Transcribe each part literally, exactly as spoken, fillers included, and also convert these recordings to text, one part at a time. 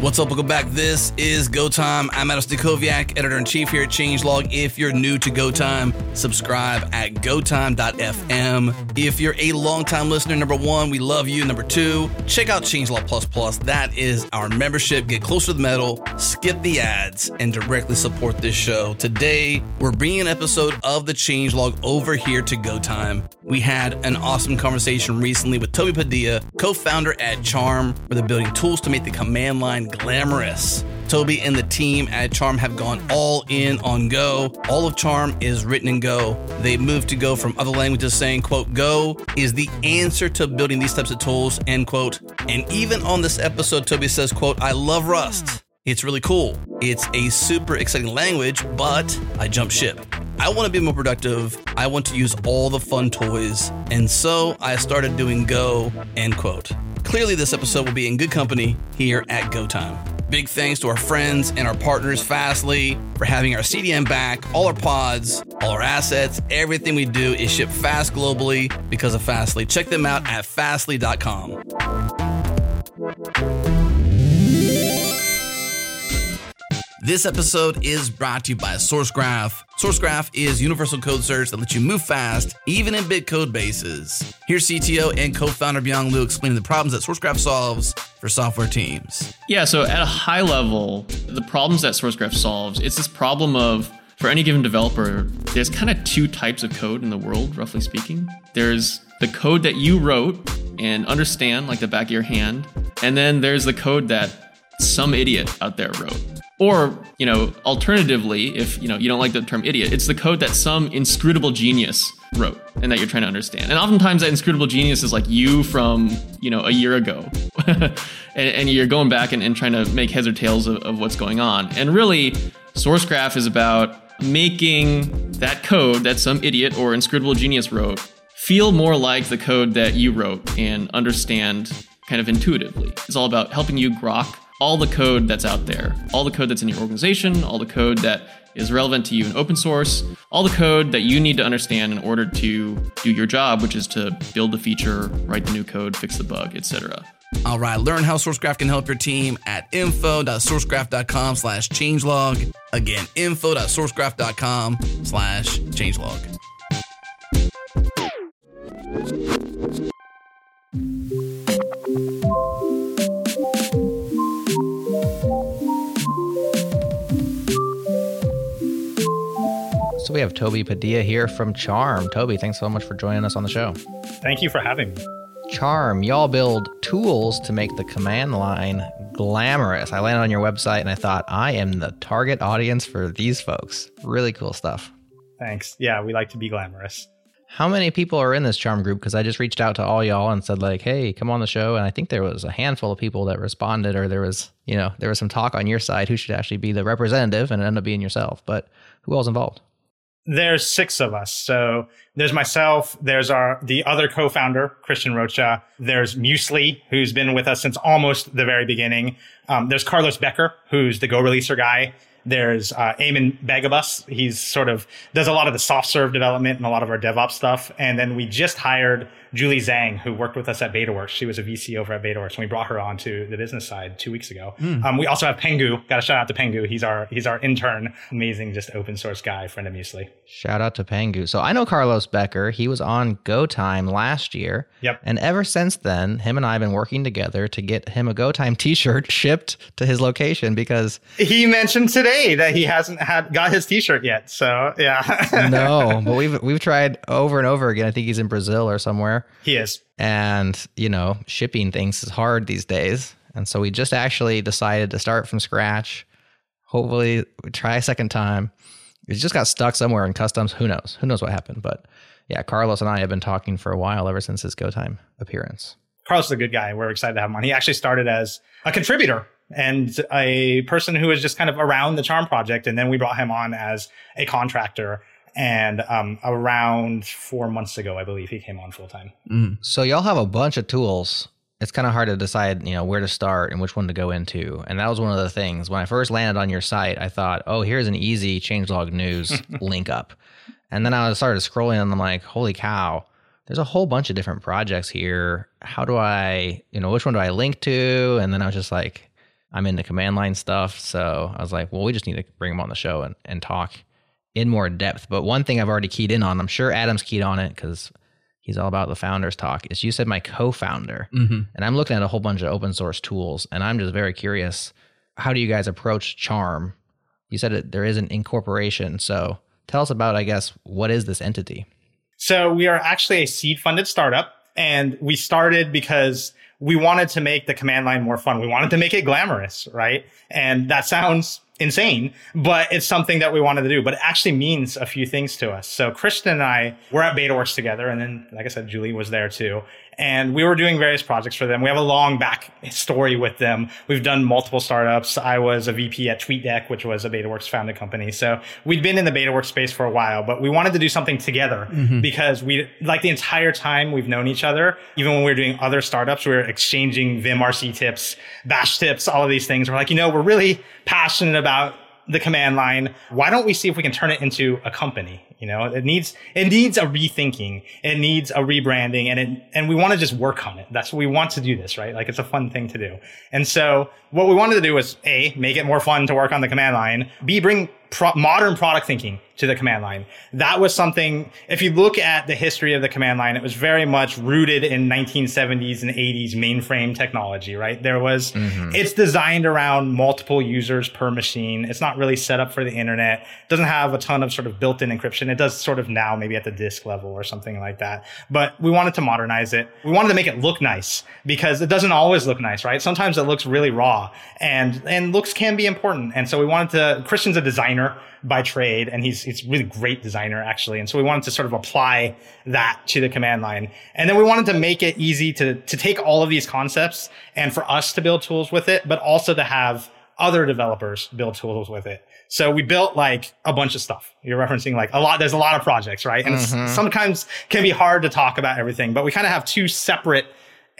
What's up? Welcome back. This is Go Time. I'm Adam Stachowiak, editor-in-chief here at Changelog. If you're new to Go Time, subscribe at go time dot f m. If you're a longtime listener, number one, we love you. Number two, check out Changelog Plus Plus. That is our membership. Get closer to the metal, skip the ads, and directly support this show. Today, we're bringing an episode of the Changelog over here to Go Time. We had an awesome conversation recently with Toby Padilla, co-founder at Charm, where they're building tools to make the command line glamorous. Toby and the team at Charm have gone all in on Go. All of Charm is written in Go. They moved to Go from other languages, saying, quote, Go is the answer to building these types of tools, end quote. And even on this episode, Toby says, quote, I love Rust. It's really cool. It's a super exciting language, but I jumped ship. I want to be more productive. I want to use all the fun toys. And so I started doing Go, end quote. Clearly, this episode will be in good company here at Go Time. Big thanks to our friends and our partners, Fastly, for having our C D N back, all our pods, all our assets. Everything we do is shipped fast globally because of Fastly. Check them out at fastly dot com. This episode is brought to you by Sourcegraph. Sourcegraph is universal code search that lets you move fast, even in big code bases. Here's C T O and co-founder Byung Liu explaining the problems that Sourcegraph solves for software teams. Yeah, so at a high level, the problems that Sourcegraph solves, it's this problem of, for any given developer, there's kind of two types of code in the world, roughly speaking. There's the code that you wrote and understand, like the back of your hand, and then there's the code that some idiot out there wrote. Or, you know, alternatively, if, you know, you don't like the term idiot, it's the code that some inscrutable genius wrote and that you're trying to understand. And oftentimes that inscrutable genius is like you from, you know, a year ago. and, and you're going back and, and trying to make heads or tails of, of what's going on. And really, Sourcegraph is about making that code that some idiot or inscrutable genius wrote feel more like the code that you wrote and understand kind of intuitively. It's all about helping you grok all the code that's out there, all the code that's in your organization, all the code that is relevant to you in open source, all the code that you need to understand in order to do your job, which is to build the feature, write the new code, fix the bug, et cetera. All right, learn how Sourcegraph can help your team at info dot sourcegraph dot com slash changelog. Again, info dot sourcegraph dot com slash changelog. So we have Toby Padilla here from Charm. Toby, thanks so much for joining us on the show. Thank you for having me. Charm, y'all build tools to make the command line glamorous. I landed on your website and I thought, I am the target audience for these folks. Really cool stuff. Thanks. Yeah, we like to be glamorous. How many people are in this Charm group? Because I just reached out to all y'all and said, like, hey, come on the show. And I think there was a handful of people that responded, or there was, you know, there was some talk on your side who should actually be the representative, and it ended up being yourself. But who else involved? There's six of us. So there's myself, there's our the other co-founder, Christian Rocha, there's Muesli, who's been with us since almost the very beginning. Um, there's Carlos Becker, who's the Go Releaser guy. There's uh, Eamon Bagabus. He's sort of does a lot of the soft serve development and a lot of our DevOps stuff. And then we just hired Julie Zhang, who worked with us at Betaworks. She was a V C over at Betaworks, and we brought her on to the business side two weeks ago. Mm. Um, we also have Pengu. Got a shout out to Pengu. He's our he's our intern, amazing, just open source guy, friend of Muesli. Shout out to Pengu. So I know Carlos Becker. He was on Go Time last year. Yep. And ever since then, him and I have been working together to get him a Go Time T-shirt shipped to his location, because he mentioned today that he hasn't had got his T-shirt yet. So yeah. No, but we've we've tried over and over again. I think he's in Brazil or somewhere. He is. And, you know, shipping things is hard these days. And so we just actually decided to start from scratch. Hopefully we try a second time. It just got stuck somewhere in customs. Who knows? Who knows what happened? But yeah, Carlos and I have been talking for a while ever since his Go Time appearance. Carlos is a good guy. We're excited to have him on. He actually started as a contributor and a person who was just kind of around the Charm project. And then we brought him on as a contractor. And um, around four months ago, I believe he came on full time. Mm. So y'all have a bunch of tools. It's kind of hard to decide, you know, where to start and which one to go into. And that was one of the things when I first landed on your site, I thought, oh, here's an easy changelog news link up. And then I started scrolling and I'm like, holy cow, there's a whole bunch of different projects here. How do I, you know, which one do I link to? And then I was just like, I'm into command line stuff. So I was like, well, we just need to bring them on the show and, and talk in more depth. But one thing I've already keyed in on, I'm sure Adam's keyed on it because he's all about the founders talk, is you said my co-founder. Mm-hmm. And I'm looking at a whole bunch of open source tools. And I'm just very curious, how do you guys approach Charm? You said it, there is an incorporation. So tell us about, I guess, what is this entity? So we are actually a seed-funded startup, and we started because we wanted to make the command line more fun. We wanted to make it glamorous, right? And that sounds insane, but it's something that we wanted to do, but it actually means a few things to us. So Christian and I were at Betaworks together, and then, like I said, Julie was there too. And we were doing various projects for them. We have a long back story with them. We've done multiple startups. I was a V P at TweetDeck, which was a Betaworks founded company. So we'd been in the Betaworks space for a while, but we wanted to do something together mm-hmm. because we, like the entire time we've known each other, even when we were doing other startups, we were exchanging Vim R C tips, bash tips, all of these things. We're like, you know, we're really passionate about the command line. Why don't we see if we can turn it into a company? You know, it needs, it needs a rethinking. It needs a rebranding, and it, and we want to just work on it. That's what we want to do this, right? Like, it's a fun thing to do. And so what we wanted to do was A, make it more fun to work on the command line. B, bring pro- modern product thinking to the command line. That was something, if you look at the history of the command line, it was very much rooted in nineteen seventies and eighties mainframe technology, right? There was, mm-hmm. it's designed around multiple users per machine. It's not really set up for the internet. It doesn't have a ton of sort of built-in encryption. It does sort of now, maybe at the disk level or something like that. But we wanted to modernize it. We wanted to make it look nice, because it doesn't always look nice, right? Sometimes it looks really raw, and, and looks can be important. And so we wanted to, Christian's a designer by trade, and he's It's really great designer, actually. And so we wanted to sort of apply that to the command line. And then we wanted to make it easy to, to take all of these concepts and for us to build tools with it, but also to have other developers build tools with it. So we built like a bunch of stuff. You're referencing like a lot. There's a lot of projects, right? And mm-hmm. it's, sometimes can be hard to talk about everything, but we kind of have two separate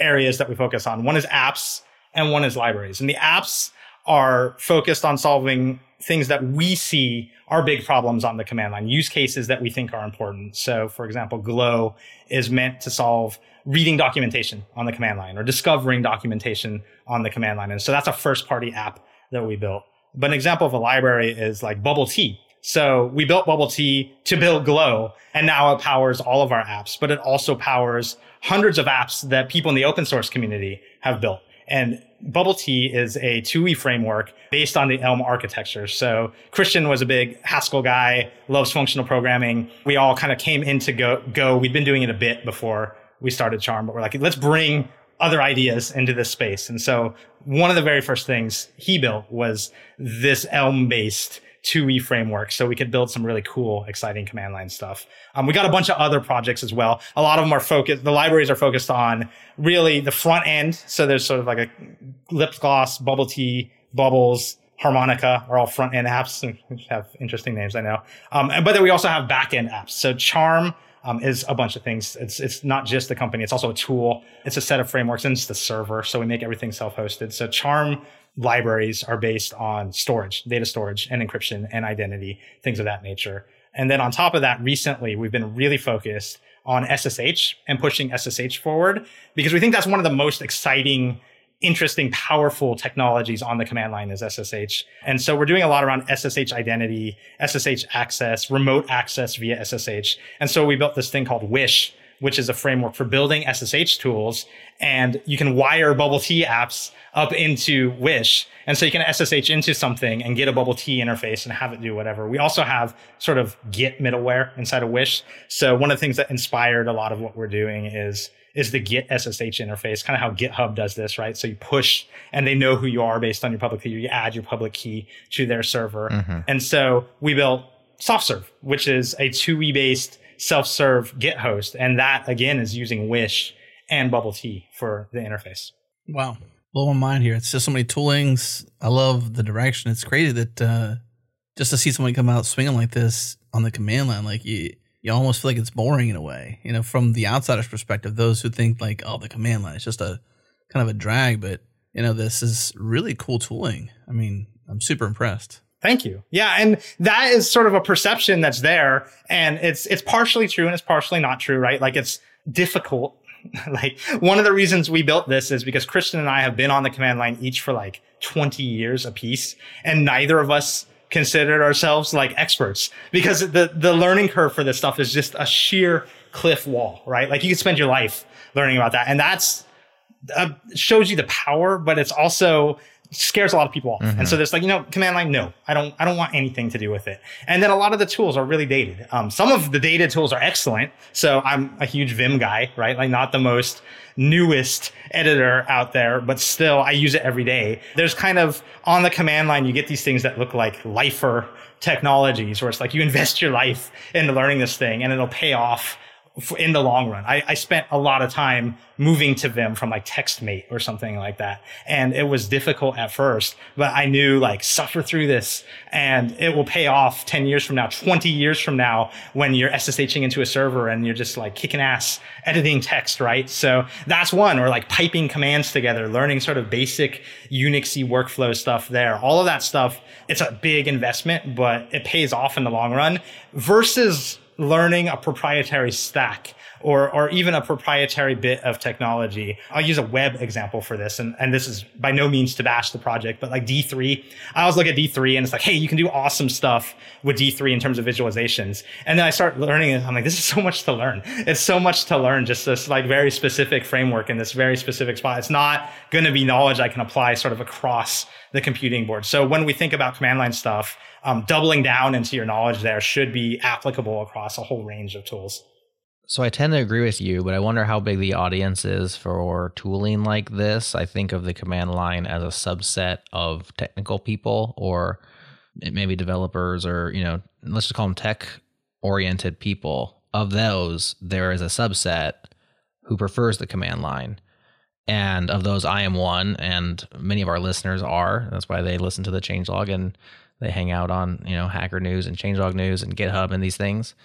areas that we focus on. One is apps and one is libraries. And the apps are focused on solving things that we see are big problems on the command line, use cases that we think are important. So, for example, Glow is meant to solve reading documentation on the command line or discovering documentation on the command line. And so that's a first-party app that we built. But an example of a library is like Bubble Tea. So we built Bubble Tea to build Glow, and now it powers all of our apps, but it also powers hundreds of apps that people in the open source community have built. And Bubble Tea is a two E framework based on the Elm architecture. So Christian was a big Haskell guy, loves functional programming. We all kind of came into Go. Go. We'd been doing it a bit before we started Charm, but we're like, let's bring other ideas into this space. And so one of the very first things he built was this Elm-based two E framework, so we could build some really cool, exciting command line stuff. Um, we got a bunch of other projects as well. A lot of them are focused, the libraries are focused on really the front end. So there's sort of like a Lip Gloss, Bubble Tea, Bubbles, Harmonica are all front end apps, which have interesting names, I know. Um, but then we also have back end apps. So Charm um, is a bunch of things. It's, it's not just the company, it's also a tool. It's a set of frameworks, and it's the server. So we make everything self-hosted. So Charm libraries are based on storage, data storage, and encryption and identity, things of that nature. And then on top of that, recently, we've been really focused on S S H and pushing S S H forward, because we think that's one of the most exciting, interesting, powerful technologies on the command line is S S H. And so we're doing a lot around S S H identity, S S H access, remote access via S S H. And so we built this thing called Wish, which is a framework for building S S H tools. And you can wire Bubble Tea apps up into Wish. And so you can S S H into something and get a Bubble Tea interface and have it do whatever. We also have sort of Git middleware inside of Wish. So one of the things that inspired a lot of what we're doing is, is the Git S S H interface, kind of how GitHub does this, right? So you push and they know who you are based on your public key. You add your public key to their server. Mm-hmm. And so we built Soft Serve, which is a two E based self-serve Git host. And that, again, is using Wish and Bubble Tea for the interface. Wow. Blow my mind here. It's just so many toolings. I love the direction. It's crazy that uh, just to see someone come out swinging like this on the command line, like you, you almost feel like it's boring in a way, you know, from the outsider's perspective, those who think like, oh, the command line is just a kind of a drag. But, you know, this is really cool tooling. I mean, I'm super impressed. Thank you. Yeah. And that is sort of a perception that's there. And it's, it's partially true and it's partially not true, right? Like it's difficult. Like, one of the reasons we built this is because Christian and I have been on the command line each for like twenty years apiece, and neither of us considered ourselves like experts, because the, the learning curve for this stuff is just a sheer cliff wall, right? Like, you could spend your life learning about that. And that's uh, shows you the power, but it's also scares a lot of people off. Mm-hmm. And so there's like, you know, command line, no, I don't, I don't want anything to do with it. And then a lot of the tools are really dated. Um, some of the dated tools are excellent. So I'm a huge Vim guy, right? Like, not the most newest editor out there, but still I use it every day. There's kind of on the command line, you get these things that look like lifer technologies, where it's like you invest your life into learning this thing and it'll pay off in the long run. I, I spent a lot of time moving to Vim from like TextMate or something like that. And it was difficult at first, but I knew, like, suffer through this and it will pay off ten years from now, twenty years from now, when you're SSHing into a server and you're just like kicking ass editing text, right? So that's one, or like piping commands together, learning sort of basic Unixy workflow stuff there. All of that stuff, it's a big investment, but it pays off in the long run versus learning a proprietary stack or or even a proprietary bit of technology. I'll use a web example for this. And, and this is by no means to bash the project, but like D three, I always look at D three and it's like, hey, you can do awesome stuff with D three in terms of visualizations. And then I start learning and I'm like, this is so much to learn. It's so much to learn, just this like very specific framework in this very specific spot. It's not going to be knowledge I can apply sort of across the computing board. So when we think about command line stuff, um, doubling down into your knowledge there should be applicable across a whole range of tools. So I tend to agree with you, but I wonder how big the audience is for tooling like this. I think of the command line as a subset of technical people, or maybe developers, or, you know, let's just call them tech-oriented people. Of those, there is a subset who prefers the command line. And of those, I am one, and many of our listeners are. That's why they listen to the changelog and they hang out on, you know, Hacker News and Changelog News and GitHub and these things.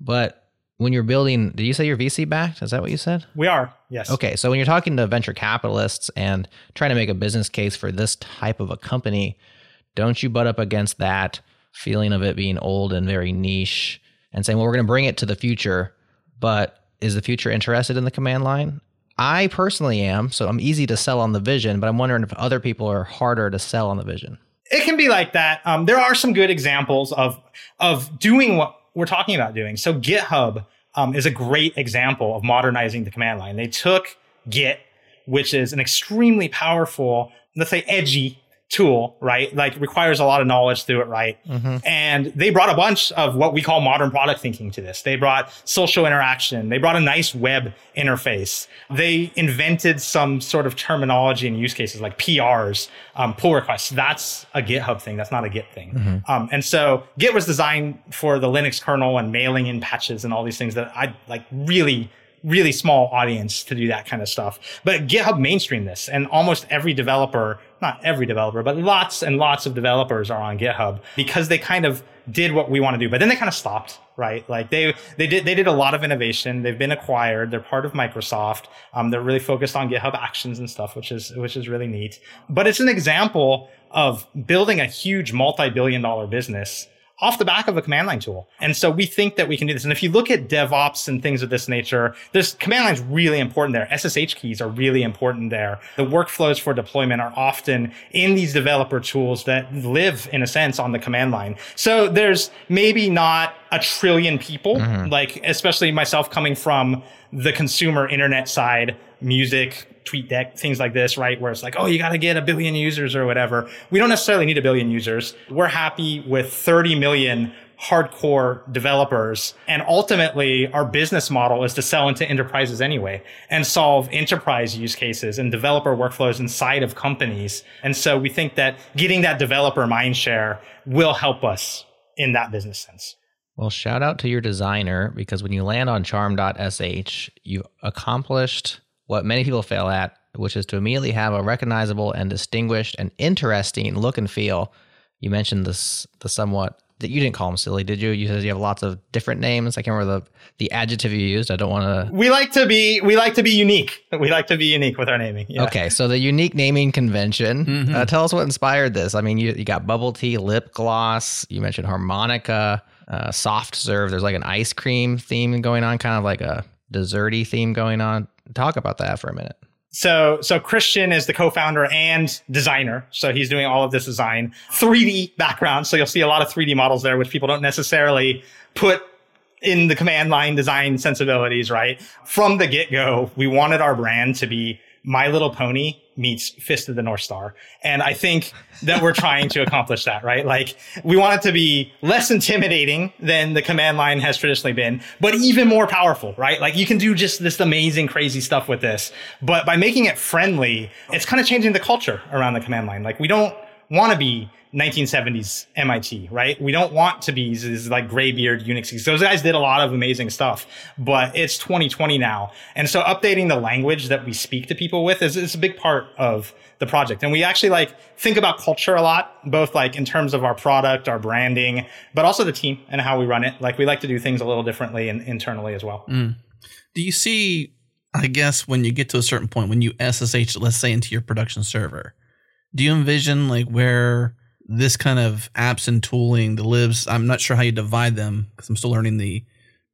But when you're building, did you say you're V C backed? Is that what you said? We are, yes. Okay, so when you're talking to venture capitalists and trying to make a business case for this type of a company, don't you butt up against that feeling of it being old and very niche and saying, well, we're going to bring it to the future, but is the future interested in the command line? I personally am, so I'm easy to sell on the vision, but I'm wondering if other people are harder to sell on the vision. It can be like that. Um, there are some good examples of of doing what we're talking about doing. So GitHub um, is a great example of modernizing the command line. They took Git, which is an extremely powerful, let's say edgy tool, right? Like, requires a lot of knowledge through it, right? Mm-hmm. And they brought a bunch of what we call modern product thinking to this. They brought social interaction. They brought a nice web interface. They invented some sort of terminology and use cases like P Rs, um, pull requests. That's a GitHub thing. That's not a Git thing. Mm-hmm. Um, and so Git was designed for the Linux kernel and mailing in patches and all these things that I like really really small audience to do that kind of stuff. But GitHub mainstreamed this, and almost every developer, not every developer, but lots and lots of developers are on GitHub because they kind of did what we want to do, but then they kind of stopped, right? Like they, they did, they did a lot of innovation. They've been acquired. They're part of Microsoft. Um, they're really focused on GitHub Actions and stuff, which is, which is really neat. But it's an example of building a huge multi-billion dollar business off the back of a command line tool. And so we think that we can do this. And if you look at DevOps and things of this nature, there's command lines really important there. S S H keys are really important there. The workflows for deployment are often in these developer tools that live, in a sense, on the command line. So there's maybe not a trillion people, mm-hmm. like especially myself coming from the consumer internet side, music, TweetDeck, things like this, right? Where it's like, oh, you got to get a billion users or whatever. We don't necessarily need a billion users. We're happy with thirty million hardcore developers. And ultimately, our business model is to sell into enterprises anyway and solve enterprise use cases and developer workflows inside of companies. And so we think that getting that developer mindshare will help us in that business sense. Well, shout out to your designer, because when you land on charm dot s h, you accomplished what many people fail at, which is to immediately have a recognizable and distinguished and interesting look and feel. You mentioned this, the somewhat, that you didn't call them silly, did you? You said you have lots of different names. I can't remember the, the adjective you used. I don't want to. We like to be, we like to be unique. We like to be unique with our naming. Yeah. Okay. So the unique naming convention, mm-hmm. uh, tell us what inspired this. I mean, you, you got Bubble Tea, Lip Gloss, you mentioned Harmonica, uh, Soft Serve. There's like an ice cream theme going on, kind of like a desserty theme going on. Talk about that for a minute. So, so Christian is the co-founder and designer. So he's doing all of this design, three D background. So you'll see a lot of three D models there, which people don't necessarily put in the command line design sensibilities, right? From the get-go, we wanted our brand to be My Little Pony meets Fist of the North Star. And I think that we're trying to accomplish that, right? Like, we want it to be less intimidating than the command line has traditionally been, but even more powerful, right? Like, you can do just this amazing, crazy stuff with this. But by making it friendly, it's kind of changing the culture around the command line. Like, we don't want to be nineteen seventies M I T, right? We don't want to be these like graybeard Unix. Those guys did a lot of amazing stuff, but it's twenty twenty now. And so updating the language that we speak to people with is, is a big part of the project. And we actually like think about culture a lot, both like in terms of our product, our branding, but also the team and how we run it. Like, we like to do things a little differently and internally as well. Mm. Do you see, I guess, when you get to a certain point, when you S S H, let's say, into your production server, do you envision like where this kind of apps and tooling, the libs, I'm not sure how you divide them because I'm still learning the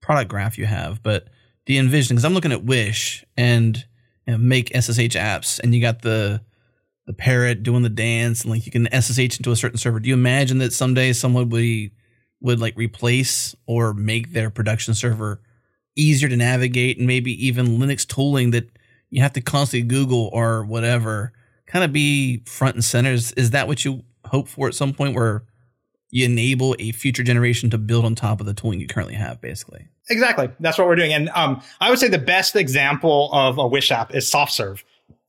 product graph you have, but do you envision, because I'm looking at Wish and, you know, make S S H apps, and you got the the parrot doing the dance, and like you can S S H into a certain server. Do you imagine that someday someone would be, would like replace or make their production server easier to navigate, and maybe even Linux tooling that you have to constantly Google or whatever kind of be front and center? Is, is that what you hope for at some point, where you enable a future generation to build on top of the tooling you currently have, basically? Exactly. That's what we're doing. And um, I would say the best example of a Wish app is Soft Serve.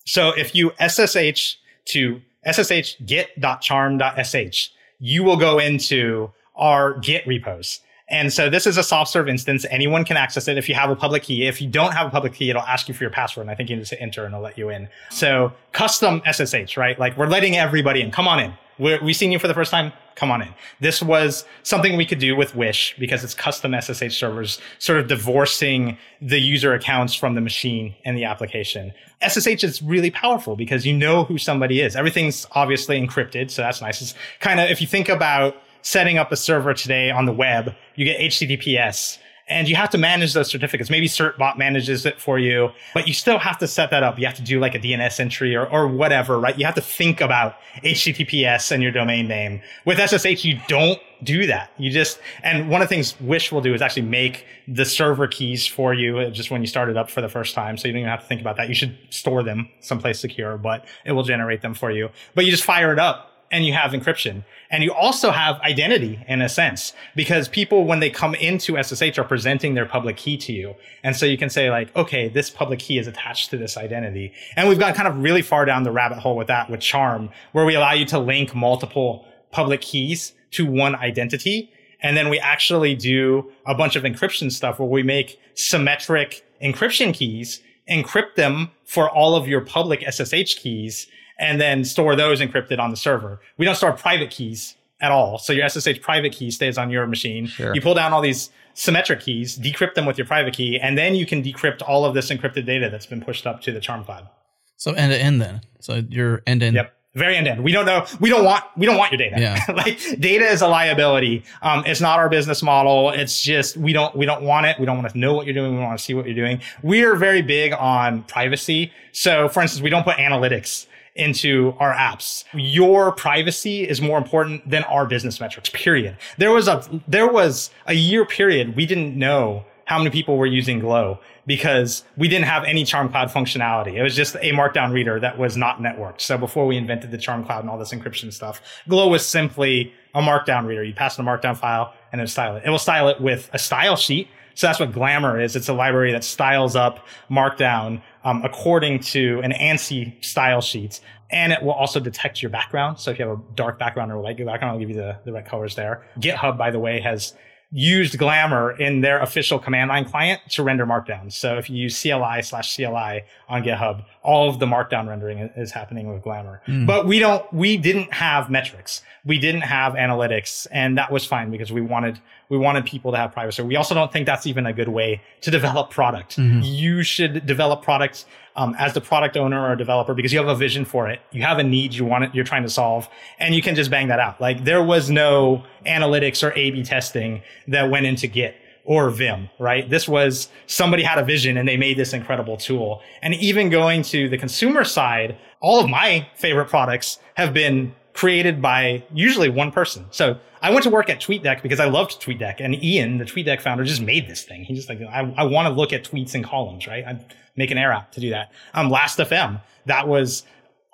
So if you S S H to S S H git dot charm dot s h, you will go into our Git repos. And so this is a soft serve instance. Anyone can access it if you have a public key. If you don't have a public key, it'll ask you for your password. And I think you just hit enter and it'll let you in. So custom S S H, right? Like, we're letting everybody in. Come on in. We're, we've seen you for the first time. Come on in. This was something we could do with Wish because it's custom S S H servers, sort of divorcing the user accounts from the machine and the application. S S H is really powerful because you know who somebody is. Everything's obviously encrypted, so that's nice. It's kind of, if you think about setting up a server today on the web, you get H T T P S, and you have to manage those certificates. Maybe certbot manages it for you, but you still have to set that up. You have to do like a D N S entry or, or whatever, right? You have to think about H T T P S and your domain name. With S S H, you don't do that. You just, and one of the things Wish will do is actually make the server keys for you just when you start it up for the first time. So you don't even have to think about that. You should store them someplace secure, but it will generate them for you. But you just fire it up, and you have encryption. And you also have identity, in a sense, because people, when they come into S S H, are presenting their public key to you. And so you can say like, okay, this public key is attached to this identity. And we've gone kind of really far down the rabbit hole with that, with Charm, where we allow you to link multiple public keys to one identity. And then we actually do a bunch of encryption stuff where we make symmetric encryption keys, encrypt them for all of your public S S H keys, and then store those encrypted on the server. We don't store private keys at all. So your S S H private key stays on your machine. Sure. You pull down all these symmetric keys, decrypt them with your private key, and then you can decrypt all of this encrypted data that's been pushed up to the Charm Cloud. So end to end then. So you're end to end. Yep. Very end to end. We don't know. We don't want. We don't want your data. Yeah. Like, data is a liability. Um, it's not our business model. It's just we don't. We don't want it. We don't want to know what you're doing. We want to see what you're doing. We're very big on privacy. So, for instance, we don't put analytics into our apps. Your privacy is more important than our business metrics, period. There was a there was a year period we didn't know how many people were using Glow because we didn't have any Charm Cloud functionality. It was just a markdown reader that was not networked. So before we invented the Charm Cloud and all this encryption stuff, Glow was simply a markdown reader. You pass in a markdown file and then style it. It will style it with a style sheet. So that's what Glamour is. It's a library that styles up markdown um, according to an ANSI style sheet. And it will also detect your background. So if you have a dark background or a light background, I'll give you the, the right colors there. GitHub, by the way, has used Glamour in their official command line client to render markdowns. So if you use CLI slash CLI on GitHub, all of the markdown rendering is happening with Glamour. Mm. But we don't, we didn't have metrics. We didn't have analytics, and that was fine because we wanted, we wanted people to have privacy. We also don't think that's even a good way to develop product. Mm-hmm. You should develop products um, as the product owner or developer because you have a vision for it. You have a need you want it, you're trying to solve, and you can just bang that out. Like, there was no analytics or A B testing that went into Git or Vim, right? This was somebody had a vision and they made this incredible tool. And even going to the consumer side, all of my favorite products have been created by usually one person. So I went to work at TweetDeck because I loved TweetDeck. And Ian, the TweetDeck founder, just made this thing. He just like, I, I want to look at tweets and columns, right? I make an air app to do that. Um, Last dot f m, that was...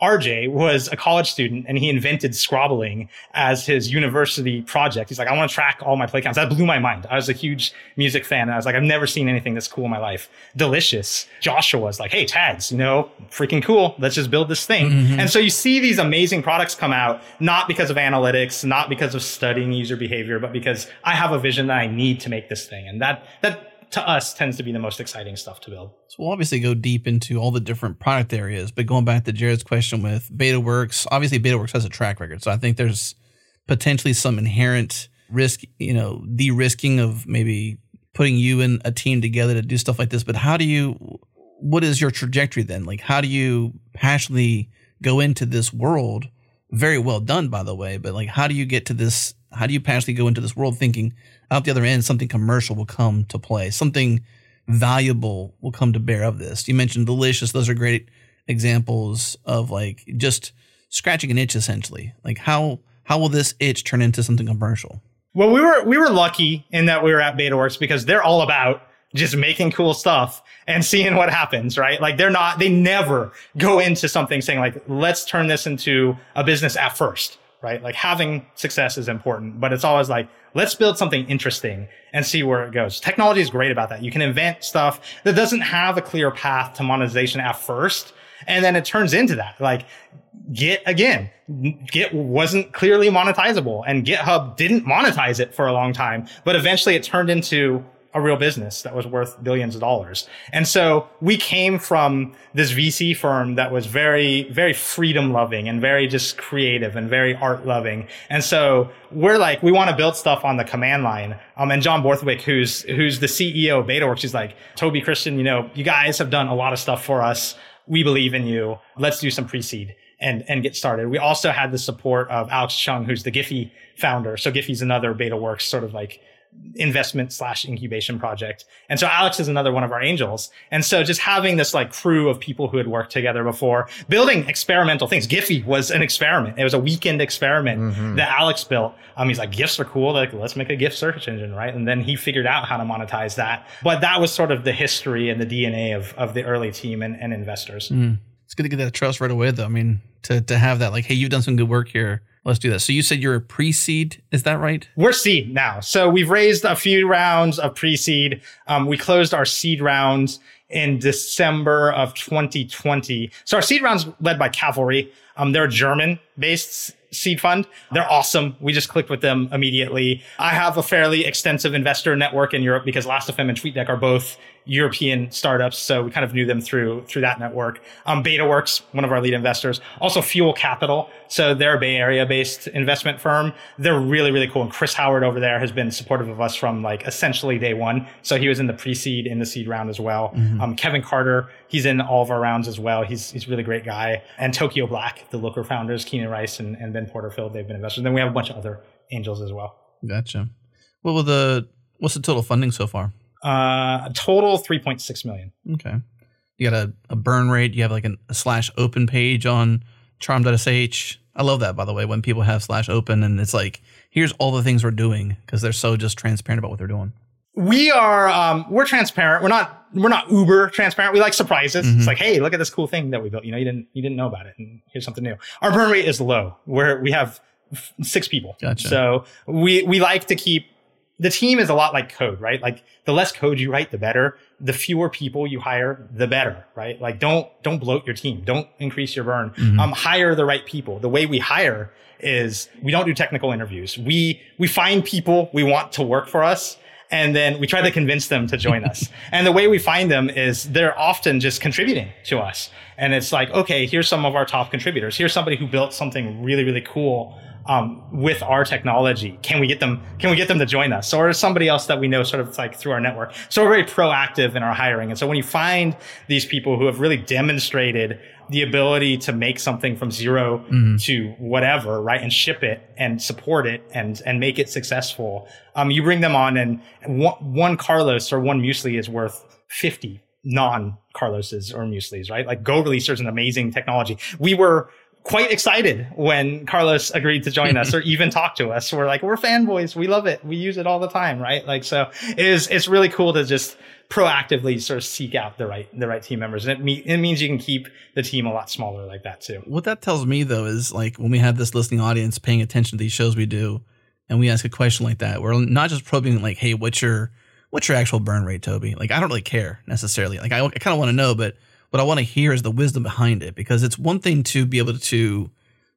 R J was a college student and he invented scrabbling as his university project. He's like, I want to track all my play counts. That blew my mind. I was a huge music fan. And I was like, I've never seen anything this cool in my life. Delicious. Joshua was like, hey, tags, you know, freaking cool. Let's just build this thing. Mm-hmm. And so you see these amazing products come out, not because of analytics, not because of studying user behavior, but because I have a vision that I need to make this thing. And that, that, to us, tends to be the most exciting stuff to build. So we'll obviously go deep into all the different product areas, but going back to Jared's question with Betaworks, obviously Betaworks has a track record. So I think there's potentially some inherent risk, you know, de-risking of maybe putting you and a team together to do stuff like this. But how do you, what is your trajectory then? Like, how do you passionately go into this world? Very well done, by the way, but like, how do you get to this? How do you passionately go into this world thinking out the other end, something commercial will come to play, something valuable will come to bear of this? You mentioned delicious. Those are great examples of like just scratching an itch, essentially. Like how, how will this itch turn into something commercial? Well, we were, we were lucky in that we were at Betaworks because they're all about just making cool stuff and seeing what happens, right? Like they're not, they never go into something saying like, let's turn this into a business at first. Right? Like having success is important, but it's always like, let's build something interesting and see where it goes. Technology is great about that. You can invent stuff that doesn't have a clear path to monetization at first. And then it turns into that. Like Git, again, Git wasn't clearly monetizable and GitHub didn't monetize it for a long time, but eventually it turned into a real business that was worth billions of dollars. And so we came from this V C firm that was very, very freedom loving and very just creative and very art loving. And so we're like, we want to build stuff on the command line. Um, and John Borthwick, who's, who's the C E O of Betaworks, he's like, Toby, Christian, you know, you guys have done a lot of stuff for us. We believe in you. Let's do some pre-seed and, and get started. We also had the support of Alex Chung, who's the Giphy founder. So Giphy's another Betaworks sort of like investment slash incubation project. And so Alex is another one of our angels. And so just having this like crew of people who had worked together before, building experimental things. Giphy was an experiment. It was a weekend experiment mm-hmm. that Alex built. Um, he's like, GIFs are cool. Like, let's make a GIF search engine, right? And then he figured out how to monetize that. But that was sort of the history and the D N A of, of the early team and, and investors. Mm. It's good to get that trust right away, though. I mean, to to have that like, hey, you've done some good work here. Let's do that. So you said you're a pre-seed. Is that right? We're seed now. So we've raised a few rounds of pre-seed. Um, we closed our seed rounds in December of twenty twenty. So our seed round's led by Cavalry. Um, they're a German-based seed fund. They're awesome. We just clicked with them immediately. I have a fairly extensive investor network in Europe because Last dot f m and TweetDeck are both European startups. So we kind of knew them through, through that network. Um, Betaworks, one of our lead investors, also Fuel Capital. So they're a Bay Area based investment firm. They're really, really cool. And Chris Howard over there has been supportive of us from like essentially day one. So he was in the pre-seed in the seed round as well. Mm-hmm. Um, Kevin Carter, he's in all of our rounds as well. He's, he's a really great guy. And Tokyo Black, the Looker founders, Keenan Rice and, and Ben Porterfield, they've been investors. And then we have a bunch of other angels as well. Gotcha. What were the, what's the total funding so far? Uh, a total three point six million. Okay. You got a, a burn rate. You have like an, a slash open page on charm dot s h. I love that, by the way, when people have slash open and it's like, here's all the things we're doing because they're so just transparent about what they're doing. We are, um, we're transparent. We're not, we're not uber transparent. We like surprises. Mm-hmm. It's like, hey, look at this cool thing that we built. You know, you didn't, you didn't know about it. And here's something new. Our burn rate is low. We're, we have f- six people. Gotcha. So we, we like to keep, the team is a lot like code, right? Like the less code you write, the better. The fewer people you hire, the better, right? Like don't, don't bloat your team. Don't increase your burn. Mm-hmm. Um, hire the right people. The way we hire is we don't do technical interviews. We, we find people we want to work for us. And then we try to convince them to join us. And the way we find them is they're often just contributing to us. And it's like, okay, here's some of our top contributors. Here's somebody who built something really, really cool um, with our technology? Can we get them, can we get them to join us or somebody else that we know sort of like through our network? So we're very proactive in our hiring. And so when you find these people who have really demonstrated the ability to make something from zero mm-hmm. to whatever, right? And ship it and support it and, and make it successful. Um, you bring them on and one, one Carlos or one Muesli is worth fifty non-Carloses or Mueslis, right? Like Go Releaser is an amazing technology. We were quite excited when Carlos agreed to join us or even talk to us. We're like, we're fanboys. We love it. We use it all the time, right? Like, so it is, it's really cool to just proactively sort of seek out the right, the right team members. And it, me- it means you can keep the team a lot smaller like that too. What that tells me though, is like when we have this listening audience paying attention to these shows we do, and we ask a question like that, we're not just probing like, hey, what's your, what's your actual burn rate, Toby? Like, I don't really care necessarily. Like I, I kind of want to know, but what I want to hear is the wisdom behind it, because it's one thing to be able to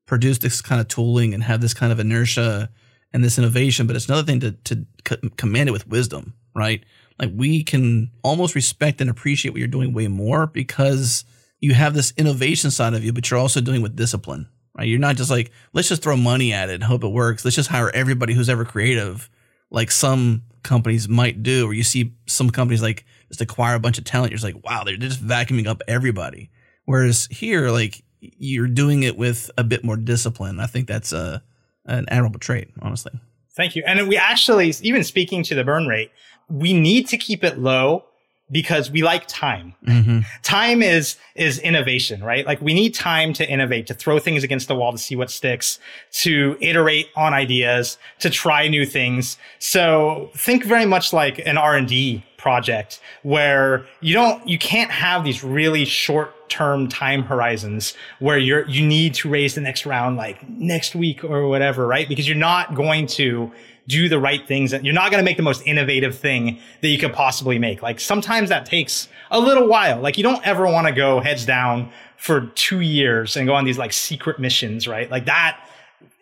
produce this kind of tooling and have this kind of inertia and this innovation, but it's another thing to, to co- command it with wisdom, right? Like we can almost respect and appreciate what you're doing way more because you have this innovation side of you, but you're also doing it with discipline, right? You're not just like, let's just throw money at it and hope it works. Let's just hire everybody who's ever creative, like some companies might do, or you see some companies like, just acquire a bunch of talent. You're just like, wow, they're just vacuuming up everybody. Whereas here, like you're doing it with a bit more discipline. I think that's a, an admirable trait, honestly. Thank you. And we actually, even speaking to the burn rate, we need to keep it low because we like time. Mm-hmm. Time is, is innovation, right? Like we need time to innovate, to throw things against the wall, to see what sticks, to iterate on ideas, to try new things. So think very much like an R and D project where you don't, you can't have these really short term time horizons where you're, you need to raise the next round like next week or whatever, right? Because you're not going to do the right things and you're not going to make the most innovative thing that you could possibly make. Like sometimes that takes a little while. Like you don't ever want to go heads down for two years and go on these like secret missions, right? Like that.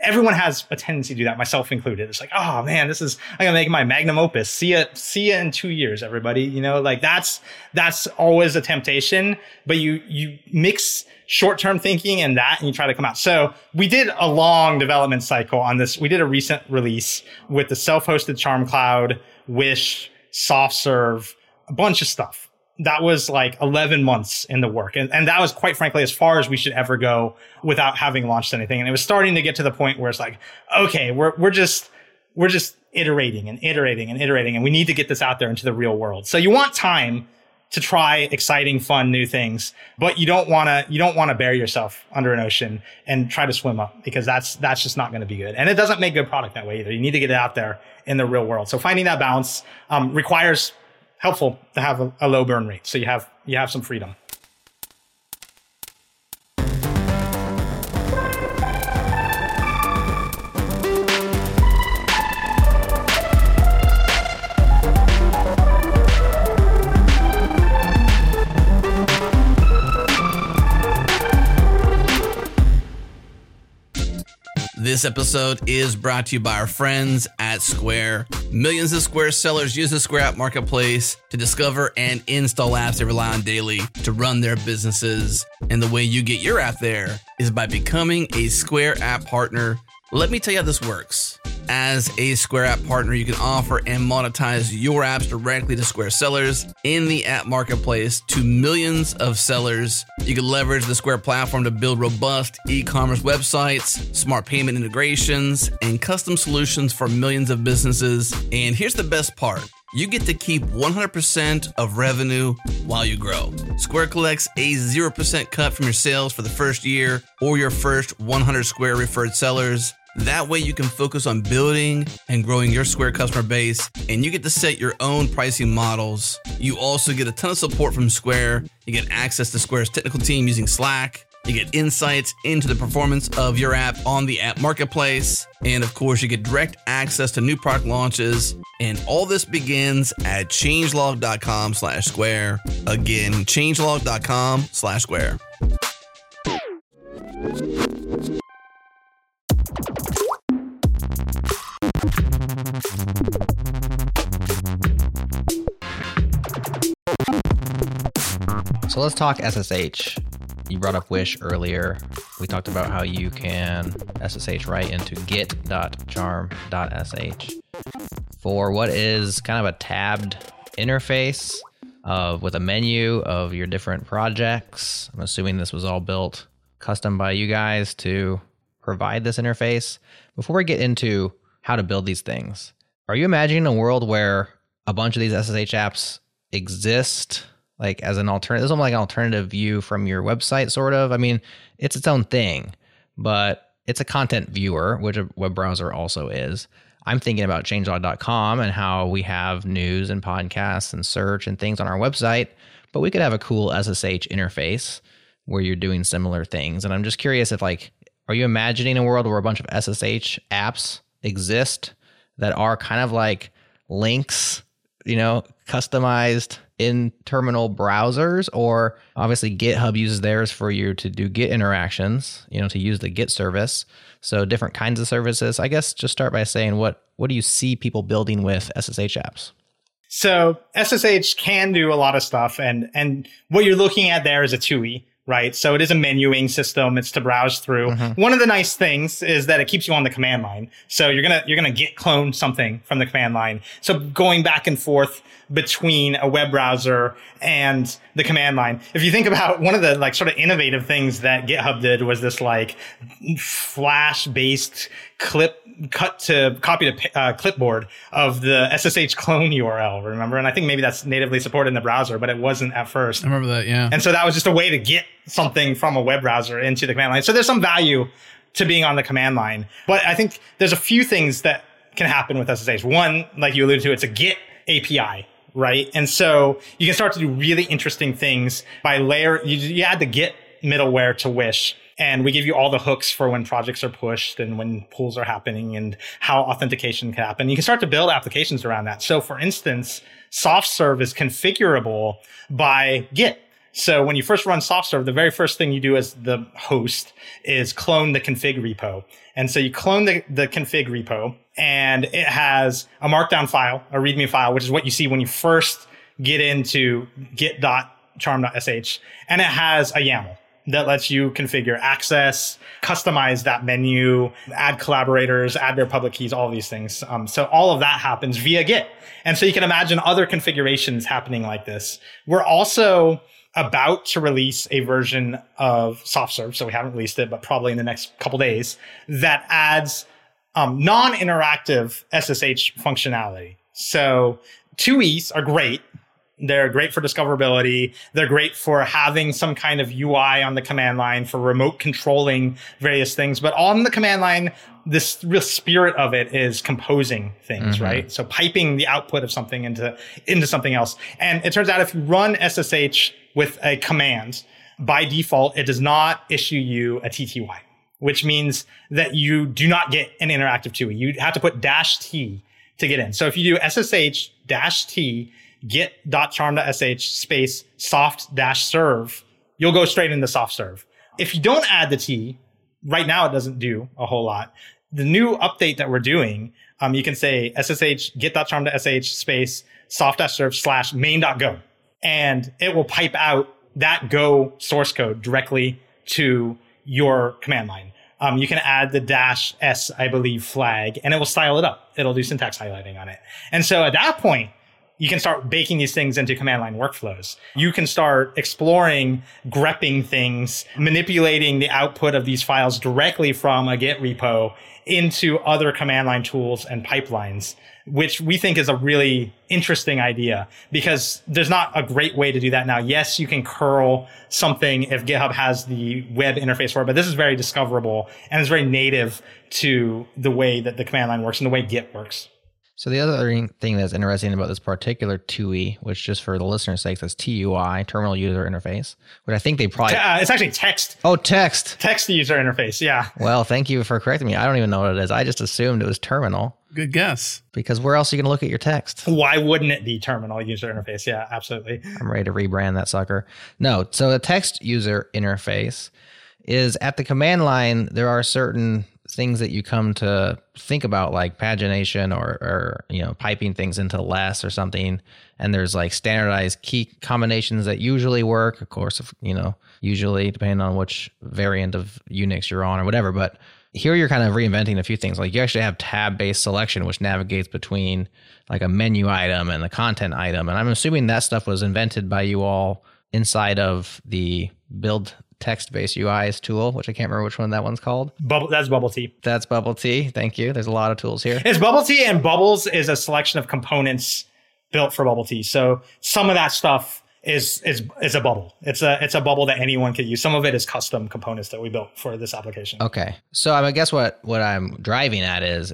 Everyone has a tendency to do that, myself included. It's like, oh man, this is, I'm gonna make my magnum opus. See ya, see ya in two years, everybody. You know, like that's, that's always a temptation, but you, you mix short-term thinking and that, and you try to come out. So we did a long development cycle on this. We did a recent release with the self-hosted Charm Cloud, Wish, Soft Serve, a bunch of stuff. That was like eleven months in the work. And, and that was quite frankly, as far as we should ever go without having launched anything. And it was starting to get to the point where it's like, okay, we're, we're just, we're just iterating and iterating and iterating. And we need to get this out there into the real world. So you want time to try exciting, fun, new things, but you don't want to, you don't want to bury yourself under an ocean and try to swim up because that's, that's just not going to be good. And it doesn't make good product that way either. You need to get it out there in the real world. So finding that balance, um, requires helpful to have a, a low burn rate, so you have you have some freedom. This episode is brought to you by our friends at Square. Millions of Square sellers use the Square App Marketplace to discover and install apps they rely on daily to run their businesses. And the way you get your app there is by becoming a Square App partner. Let me tell you how this works. As a Square App partner, you can offer and monetize your apps directly to Square sellers in the app marketplace to millions of sellers. You can leverage the Square platform to build robust e-commerce websites, smart payment integrations, and custom solutions for millions of businesses. And here's the best part. You get to keep one hundred percent of revenue while you grow. Square collects a zero percent cut from your sales for the first year or your first one hundred Square referred sellers. That way you can focus on building and growing your Square customer base, and you get to set your own pricing models. You also get a ton of support from Square. You get access to Square's technical team using Slack. You get insights into the performance of your app on the app marketplace. And of course, you get direct access to new product launches. And all this begins at changelog.com slash square. Again, changelog.com slash square. So let's talk S S H. You brought up Wish earlier. We talked about how you can S S H right into git dot charm dot s h for what is kind of a tabbed interface of, with a menu of your different projects. I'm assuming this was all built custom by you guys to provide this interface. Before we get into how to build these things, are you imagining a world where a bunch of these S S H apps exist like as an alternative? It's almost like an alternative view from your website, sort of. I mean, it's its own thing, but it's a content viewer, which a web browser also is. I'm thinking about changelog dot com and how we have news and podcasts and search and things on our website, but we could have a cool S S H interface where you're doing similar things. And I'm just curious if, like, are you imagining a world where a bunch of S S H apps exist that are kind of like links, you know, customized in terminal browsers? Or obviously GitHub uses theirs for you to do Git interactions, you know, to use the Git service. So different kinds of services. I guess just start by saying, what what do you see people building with S S H apps? So S S H can do a lot of stuff. And, and what you're looking at there is a T U I, right? So it is a menuing system. It's to browse through. Mm-hmm. One of the nice things is that it keeps you on the command line. So you're going to, you're going to git clone something from the command line. So going back and forth between a web browser and the command line. If you think about one of the like sort of innovative things that GitHub did was this like flash based clip cut to copy to uh, clipboard of the S S H clone U R L, remember? And I think maybe that's natively supported in the browser, but it wasn't at first. I remember that, yeah. And so that was just a way to get something from a web browser into the command line. So there's some value to being on the command line. But I think there's a few things that can happen with S S H. One, like you alluded to, it's a Git A P I, right? And so you can start to do really interesting things by layer. You, you add the Git middleware to Wish. And we give you all the hooks for when projects are pushed and when pulls are happening and how authentication can happen. You can start to build applications around that. So for instance, Soft Serve is configurable by Git. So when you first run Soft Serve, the very first thing you do as the host is clone the config repo. And so you clone the, the config repo, and it has a markdown file, a README file, which is what you see when you first get into git dot charm dot s h. And it has a YAML that lets you configure access, customize that menu, add collaborators, add their public keys, all these things. Um, so all of that happens via Git. And so you can imagine other configurations happening like this. We're also about to release a version of Soft Serve, so we haven't released it, but probably in the next couple days, that adds um, non-interactive S S H functionality. So T U Is are great. They're great for discoverability. They're great for having some kind of U I on the command line for remote controlling various things. But on the command line, this real spirit of it is composing things, mm-hmm. right? So piping the output of something into, into something else. And it turns out if you run S S H with a command, by default, it does not issue you a T T Y, which means that you do not get an interactive T U I. You have to put dash T to get in. So if you do S S H dash T, git dot charm dot s h space soft dash serve, you'll go straight into Soft Serve. If you don't add the T, right now it doesn't do a whole lot. The new update that we're doing, um, you can say ssh git dot charm dot s h space soft dash serve slash main dot go, and it will pipe out that Go source code directly to your command line. Um, you can add the dash S, I believe, flag, and it will style it up. It'll do syntax highlighting on it. And so at that point, you can start baking these things into command line workflows. You can start exploring, grepping things, manipulating the output of these files directly from a Git repo into other command line tools and pipelines, which we think is a really interesting idea because there's not a great way to do that now. Yes, you can curl something if GitHub has the web interface for it, but this is very discoverable and it's very native to the way that the command line works and the way Git works. So the other thing that's interesting about this particular T U I, which just for the listener's sake, says T U I, Terminal User Interface, which I think they probably... Uh, it's actually text. Oh, text. Text user interface, yeah. Well, thank you for correcting me. I don't even know what it is. I just assumed it was terminal. Good guess. Because where else are you going to look at your text? Why wouldn't it be Terminal User Interface? Yeah, absolutely. I'm ready to rebrand that sucker. No, so the text user interface is at the command line, there are certain things that you come to think about, like pagination or, or, you know, piping things into less or something. And there's like standardized key combinations that usually work, of course, if, you know, usually depending on which variant of Unix you're on or whatever. But here you're kind of reinventing a few things. Like you actually have tab-based selection, which navigates between like a menu item and the content item. And I'm assuming that stuff was invented by you all inside of the build text-based U Is tool, which I can't remember which one that one's called. Bubble, that's Bubble Tea. That's Bubble Tea. Thank you. There's a lot of tools here. It's Bubble Tea, and Bubbles is a selection of components built for Bubble Tea. So some of that stuff is is is a bubble. It's a it's a bubble that anyone could use. Some of it is custom components that we built for this application. Okay. So I guess what what I'm driving at is,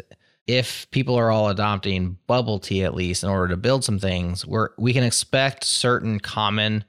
if people are all adopting Bubble Tea, at least in order to build some things, we're, we can expect certain common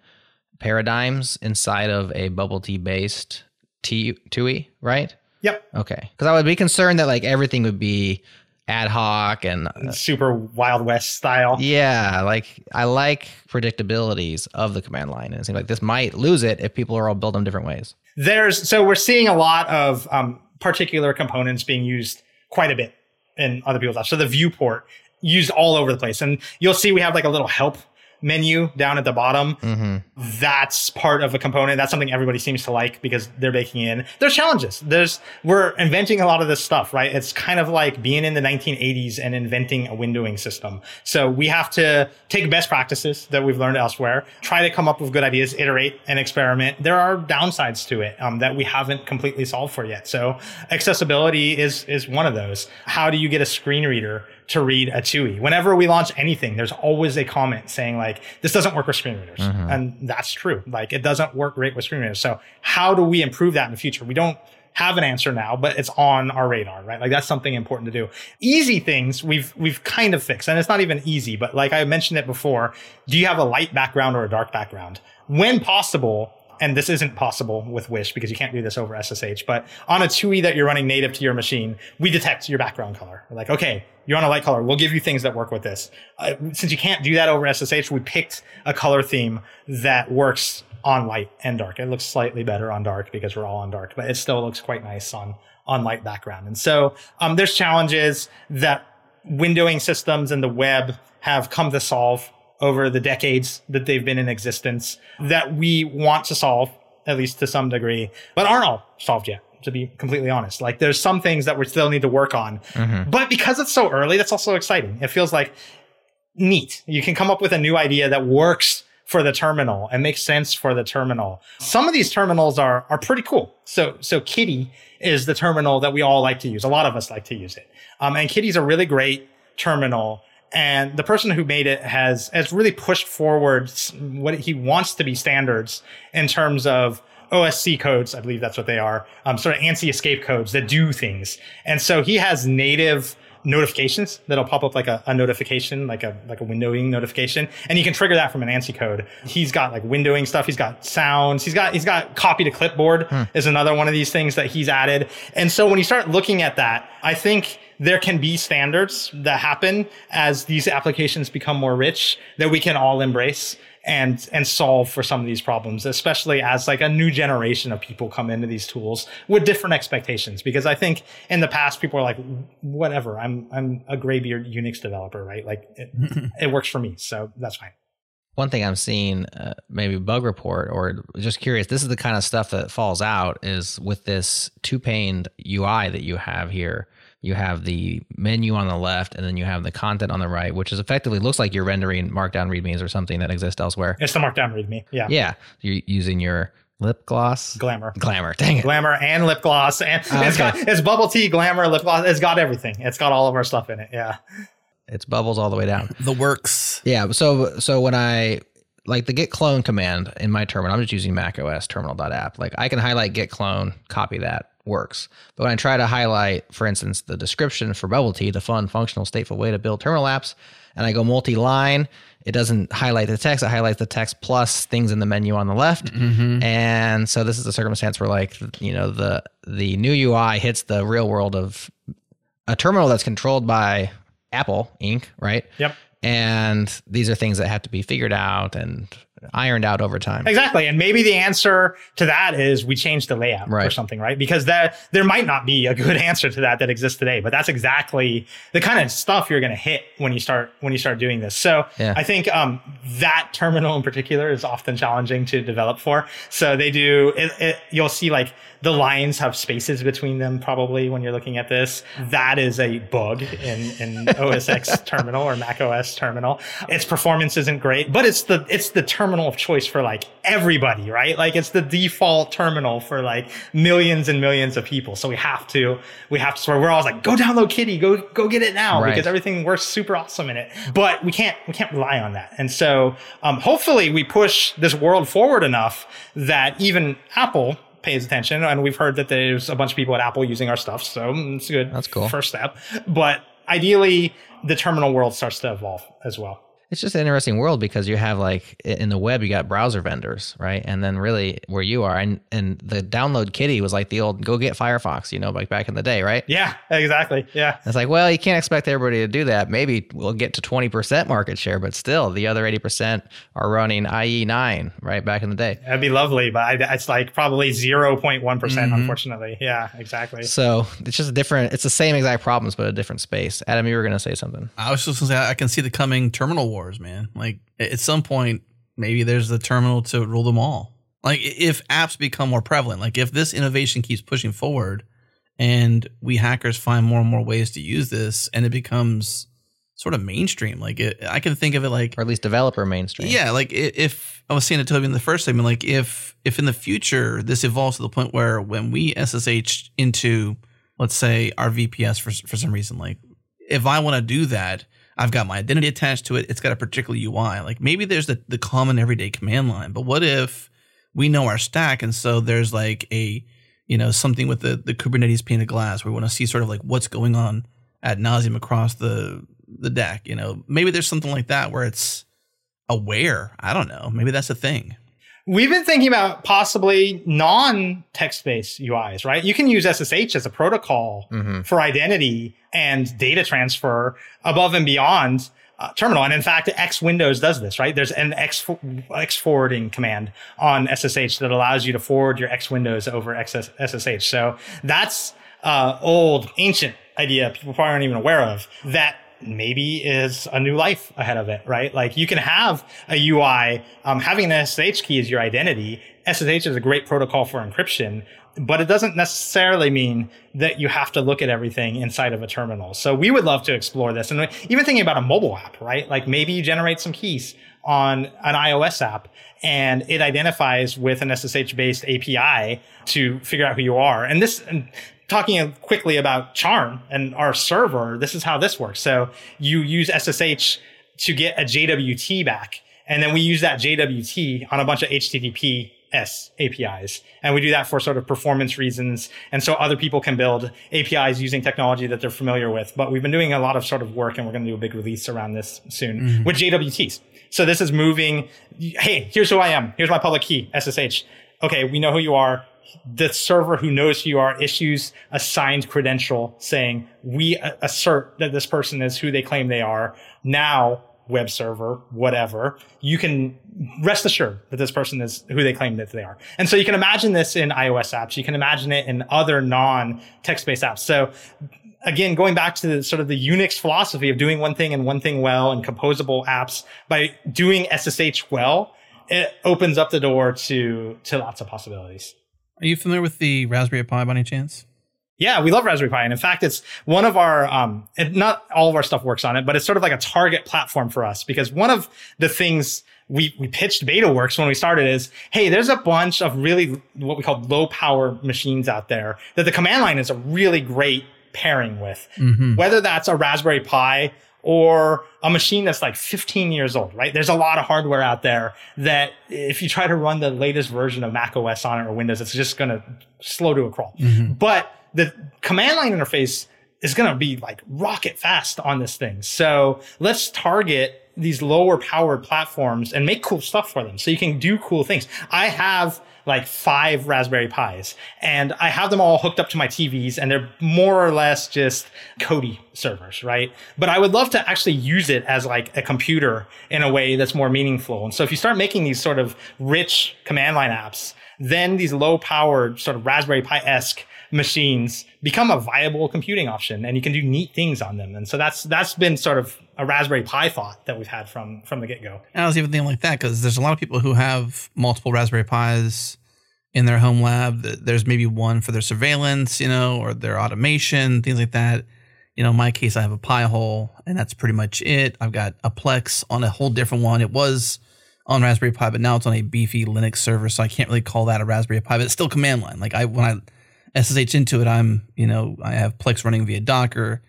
paradigms inside of a Bubble Tea based T U I, right? Yep. Okay. Because I would be concerned that like everything would be ad hoc and uh, super Wild West style. Yeah. Like I like predictabilities of the command line. And it seems like this might lose it if people are all built in different ways. There's, so we're seeing a lot of um, particular components being used quite a bit in other people's apps. So the viewport used all over the place. And you'll see we have like a little help menu down at the bottom. Mm-hmm. That's part of a component. That's something everybody seems to like because they're baking in. There's challenges. There's, we're inventing a lot of this stuff, right? It's kind of like being in the nineteen eighties and inventing a windowing system. So we have to take best practices that we've learned elsewhere, try to come up with good ideas, iterate and experiment. There are downsides to it um, that we haven't completely solved for yet. So accessibility is, is one of those. How do you get a screen reader to read a T U I? Whenever we launch anything, there's always a comment saying like, this doesn't work with screen readers. Mm-hmm. And that's true. Like it doesn't work great with screen readers. So how do we improve that in the future? We don't have an answer now, but it's on our radar, right? Like that's something important to do. Easy things we've, we've kind of fixed, and it's not even easy, but like I mentioned it before, do you have a light background or a dark background? When possible, and this isn't possible with Wish because you can't do this over S S H, but on a T U I that you're running native to your machine, we detect your background color. We're like, okay, you're on a light color. We'll give you things that work with this. Uh, since you can't do that over S S H, we picked a color theme that works on light and dark. It looks slightly better on dark because we're all on dark, but it still looks quite nice on, on light background. And so um, there's challenges that windowing systems and the web have come to solve over the decades that they've been in existence that we want to solve, at least to some degree, but aren't all solved yet, to be completely honest. Like there's some things that we still need to work on, mm-hmm. but because it's so early, that's also exciting. It feels like neat. You can come up with a new idea that works for the terminal and makes sense for the terminal. Some of these terminals are are pretty cool. So so Kitty is the terminal that we all like to use. A lot of us like to use it. Um, and Kitty's a really great terminal. And the person who made it has, has really pushed forward what he wants to be standards in terms of O S C codes. I believe that's what they are. Um, sort of ANSI escape codes that do things. And so he has native notifications that'll pop up like a, a notification, like a, like a windowing notification. And you can trigger that from an ANSI code. He's got like windowing stuff. He's got sounds. He's got, he's got copy to clipboard hmm. is another one of these things that he's added. And so when you start looking at that, I think there can be standards that happen as these applications become more rich that we can all embrace and, and solve for some of these problems, especially as like a new generation of people come into these tools with different expectations. Because I think in the past, people are like, whatever, I'm, I'm a graybeard Unix developer, right? Like it, it works for me. So that's fine. One thing I'm seeing, uh, maybe bug report or just curious, this is the kind of stuff that falls out is with this two-paned U I that you have here. You have the menu on the left, and then you have the content on the right, which is effectively looks like you're rendering markdown readmes or something that exists elsewhere. It's the markdown readme, yeah. Yeah, you're using your Lip Gloss? Glamour. Glamour, dang it. Glamour and Lip Gloss. And oh, it's, okay. got, it's Bubble Tea, Glamour, Lip Gloss. It's got everything. It's got all of our stuff in it, yeah. It's Bubbles all the way down. The works. Yeah, so so when I... Like the git clone command in my terminal, I'm just using macOS terminal.app. Like I can highlight git clone, copy that, works. But when I try to highlight, for instance, the description for Bubble Tea, the fun, functional, stateful way to build terminal apps, and I go multi-line, it doesn't highlight the text. It highlights the text plus things in the menu on the left. Mm-hmm. And so this is a circumstance where like, you know, the the new U I hits the real world of a terminal that's controlled by Apple Incorporated, right? Yep. And these are things that have to be figured out and ironed out over time. Exactly. And maybe the answer to that is we change the layout right. or something, right? Because that, there might not be a good answer to that that exists today, but that's exactly the kind of stuff you're going to hit when you start when you start doing this. So yeah. I think um, that terminal in particular is often challenging to develop for. So they do, it, it, you'll see like the lines have spaces between them probably when you're looking at this. That is a bug in, in O S X terminal or Mac O S terminal. Its performance isn't great, but it's the it's the terminal of choice for like everybody, right? Like it's the default terminal for like millions and millions of people. So we have to we have to swear we're always like, go download Kitty, go go get it now, right. because everything works super awesome in it. But we can't we can't rely on that. And so um, hopefully we push this world forward enough that even Apple pays attention, and we've heard that there's a bunch of people at Apple using our stuff, so it's a good that's cool. first step. But ideally, the terminal world starts to evolve as well. It's just an interesting world because you have like in the web, you got browser vendors, right? And then really where you are and, and the download Kitty was like the old go get Firefox, you know, like back in the day, right? Yeah, exactly. Yeah. It's like, well, you can't expect everybody to do that. Maybe we'll get to twenty percent market share, but still the other eighty percent are running I E nine, right? Back in the day. That'd be lovely, but I, it's like probably zero point one percent, mm-hmm. unfortunately. Yeah, exactly. So it's just a different, it's the same exact problems, but a different space. Adam, you were going to say something. I was just going to say, I can see the coming terminal war. Man, like at some point, maybe there's the terminal to rule them all. Like if apps become more prevalent, like if this innovation keeps pushing forward and we hackers find more and more ways to use this and it becomes sort of mainstream, like it, I can think of it like, or at least developer mainstream. Yeah. Like if I was saying to Toby in the first segment, like if, if in the future this evolves to the point where when we S S H into, let's say, our V P S for, for some reason, like if I want to do that, I've got my identity attached to it. It's got a particular U I. Like maybe there's the, the common everyday command line, but what if we know our stack? And so there's like a, you know, something with the, the Kubernetes pane of glass. We want to see sort of like what's going on ad nauseum across the, the deck. You know, maybe there's something like that where it's aware. I don't know. Maybe that's a thing. We've been thinking about possibly non-text-based U Is, right? You can use S S H as a protocol mm-hmm. for identity and data transfer above and beyond uh, terminal. And in fact, X Windows does this, right? There's an X, X forwarding command on S S H that allows you to forward your X Windows over S S H. So that's uh old, ancient idea people probably aren't even aware of that. Maybe is a new life ahead of it, right? Like you can have a U I, um, having an S S H key is your identity. S S H is a great protocol for encryption, but it doesn't necessarily mean that you have to look at everything inside of a terminal. So we would love to explore this. And even thinking about a mobile app, right? Like maybe you generate some keys on an iOS app and it identifies with an S S H-based A P I to figure out who you are. And this... And, talking quickly about Charm and our server, this is how this works. So you use S S H to get a J W T back. And then we use that J W T on a bunch of H T T P S A P Is. And we do that for sort of performance reasons. And so other people can build A P Is using technology that they're familiar with. But we've been doing a lot of sort of work, and we're going to do a big release around this soon mm-hmm. with J W Ts. So this is moving, hey, here's who I am. Here's my public key, S S H. Okay, we know who you are. The server who knows who you are issues a signed credential saying, we assert that this person is who they claim they are. Now, web server, whatever, you can rest assured that this person is who they claim that they are. And so you can imagine this in iOS apps. You can imagine it in other non-text-based apps. So again, going back to the, sort of the Unix philosophy of doing one thing and one thing well and composable apps, by doing S S H well, it opens up the door to to lots of possibilities. Are you familiar with the Raspberry Pi by any chance? Yeah, we love Raspberry Pi. And in fact, it's one of our, um, it, not all of our stuff works on it, but it's sort of like a target platform for us, because one of the things we, we pitched Betaworks when we started is, hey, there's a bunch of really what we call low power machines out there that the command line is a really great pairing with, mm-hmm. whether that's a Raspberry Pi or a machine that's like fifteen years old, right? There's a lot of hardware out there that if you try to run the latest version of Mac O S on it or Windows, it's just going to slow to a crawl. Mm-hmm. But the command line interface is going to be like rocket fast on this thing. So let's target these lower powered platforms and make cool stuff for them so you can do cool things. I have like five Raspberry Pis, and I have them all hooked up to my T Vs, and they're more or less just Kodi servers, right? But I would love to actually use it as like a computer in a way that's more meaningful. And so if you start making these sort of rich command line apps, then these low-powered sort of Raspberry Pi-esque machines become a viable computing option, and you can do neat things on them. And so that's that's been sort of a Raspberry Pi thought that we've had from from the get-go. I was even thinking like that, because there's a lot of people who have multiple Raspberry Pis in their home lab. There's maybe one for their surveillance, you know, or their automation, things like that. You know, in my case, I have a Pi-hole, and that's pretty much it. I've got a Plex on a whole different one. It was on Raspberry Pi, but now it's on a beefy Linux server, so I can't really call that a Raspberry Pi, but it's still command line. Like I, when I S S H into it, I'm, you know, I have Plex running via Docker,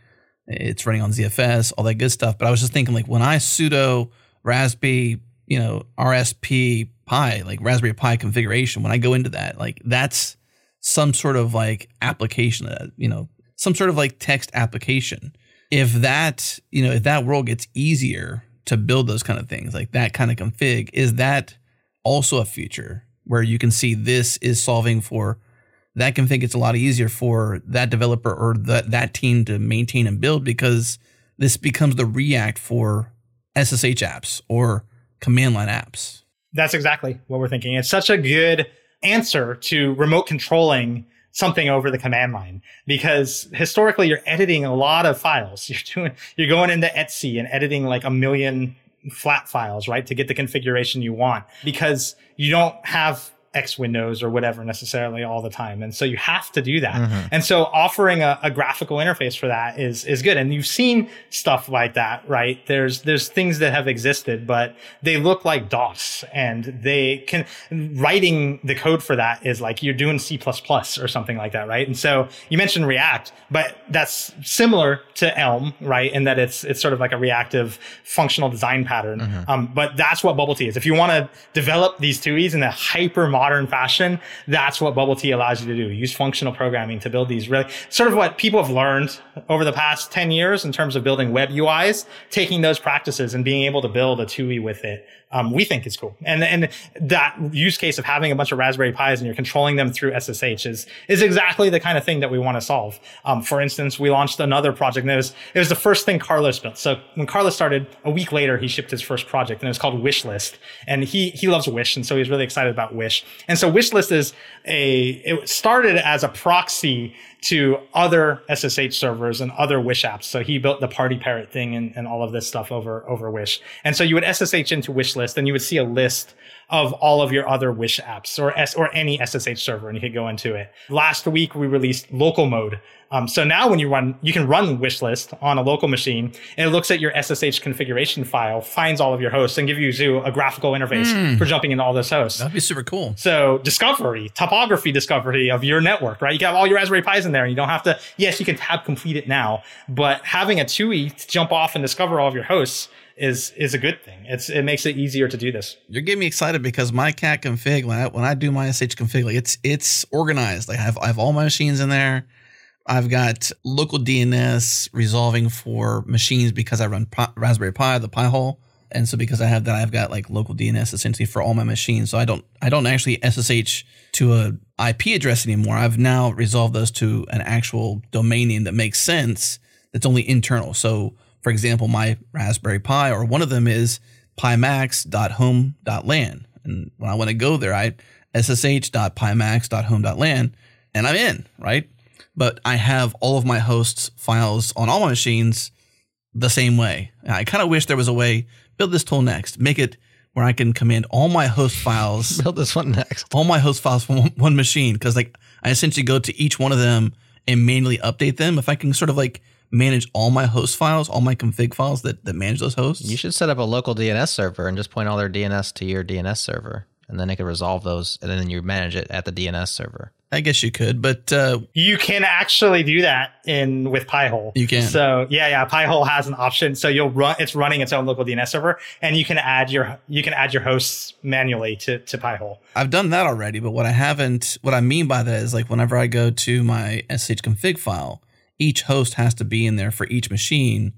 it's running on Z F S, all that good stuff. But I was just thinking, like, when I sudo Raspberry, you know, R S P Pi, like Raspberry Pi configuration, when I go into that, like that's some sort of like application, uh, you know, some sort of like text application. If that, you know, if that world gets easier to build those kind of things, like that kind of config, is that also a future where you can see this is solving for that config? It's a lot easier for that developer or that, that team to maintain and build, because this becomes the React for S S H apps or command line apps. That's exactly what we're thinking. It's such a good answer to remote controlling something over the command line, because historically you're editing a lot of files. You're doing, you're going into Etsy and editing like a million flat files, right, to get the configuration you want, because you don't have X Windows or whatever necessarily all the time. And so you have to do that. Mm-hmm. And so offering a, a graphical interface for that is is good. And you've seen stuff like that, right? There's there's things that have existed, but they look like DOS, and they can, writing the code for that is like you're doing C plus plus or something like that, right? And so you mentioned React, but that's similar to Elm, right? In that it's it's sort of like a reactive functional design pattern. Mm-hmm. Um, but that's what Bubble Tea is. If you want to develop these T U Is in a hyper modern modern fashion, that's what Bubble Tea allows you to do. Use functional programming to build these really sort of what people have learned over the past ten years in terms of building web U Is, taking those practices and being able to build a T U I with it. Um, we think is cool. And, and that use case of having a bunch of Raspberry Pis and you're controlling them through S S H is, is exactly the kind of thing that we want to solve. Um, for instance, we launched another project, and it was, it was the first thing Carlos built. So when Carlos started, a week later, he shipped his first project, and it was called Wishlist. And he, he loves Wish. And so he's really excited about Wish. And so Wishlist is a, it started as a proxy to other S S H servers and other Wish apps. So he built the Party Parrot thing and, and all of this stuff over, over Wish. And so you would S S H into Wishlist, and you would see a list of all of your other Wish apps or S- or any S S H server, and you could go into it. Last week, we released local mode. Um, so now when you run, you can run Wishlist on a local machine, and it looks at your S S H configuration file, finds all of your hosts, and gives you a graphical interface mm. for jumping into all those hosts. That'd be super cool. So discovery, topography discovery of your network, right? You can have all your Raspberry Pis in there, and you don't have to, yes, you can tab complete it now, but having a T U I to jump off and discover all of your hosts is is a good thing. It's it makes it easier to do this. You're getting me excited, because my cat config, when I when I do my S H config, like it's it's organized. Like I have I have all my machines in there. I've got local D N S resolving for machines because I run Pi, Raspberry Pi, the Pi-hole, and so because I have that, I've got like local D N S essentially for all my machines. So I don't I don't actually S S H to a I P address anymore. I've now resolved those to an actual domain name that makes sense. That's only internal. So for example, my Raspberry Pi, or one of them, is pimax dot home dot lan. And when I want to go there, I ssh.pimax dot home dot lan, and I'm in, right? But I have all of my hosts files on all my machines the same way. And I kind of wish there was a way, build this tool next, make it where I can command all my host files. Build this one next. All my host files from one, one machine, because like I essentially go to each one of them and manually update them. If I can sort of like manage all my host files, all my config files that, that manage those hosts. You should set up a local D N S server and just point all their D N S to your D N S server, and then it could resolve those, and then you manage it at the D N S server. I guess you could, but uh, you can actually do that in with Pi-hole. You can. So yeah, yeah. Pi-hole has an option. So you'll run. It's running its own local D N S server, and you can add your you can add your hosts manually to to Pi-hole. I've done that already, but what I haven't. What I mean by that is like whenever I go to my S S H config file, each host has to be in there for each machine.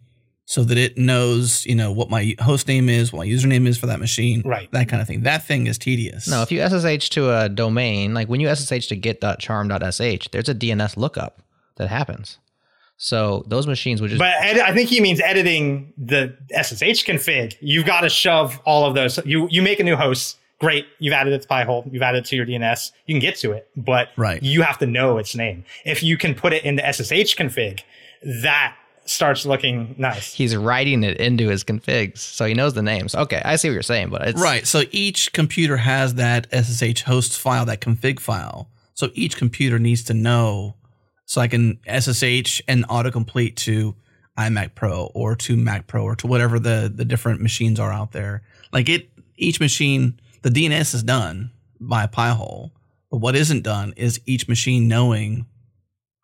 so that it knows, you know, what my host name is, what my username is for that machine, right? That kind of thing. That thing is tedious. No, if you S S H to a domain, like when you S S H to get dot charm dot s h, there's a D N S lookup that happens. So those machines would just... But ed- I think he means editing the S S H config. You've got to shove all of those. You you make a new host. Great. You've added it to Pi-hole. You've added it to your D N S. You can get to it, but right. you have to know its name. If you can put it in the S S H config, that starts looking nice. He's writing it into his configs, so he knows the names. Okay, I see what you're saying, but it's... Right. So each computer has that S S H hosts file, that config file. So each computer needs to know... So I can S S H and autocomplete to iMac Pro or to Mac Pro or to whatever the, the different machines are out there. Like it, each machine, the D N S is done by Pi-hole, but what isn't done is each machine knowing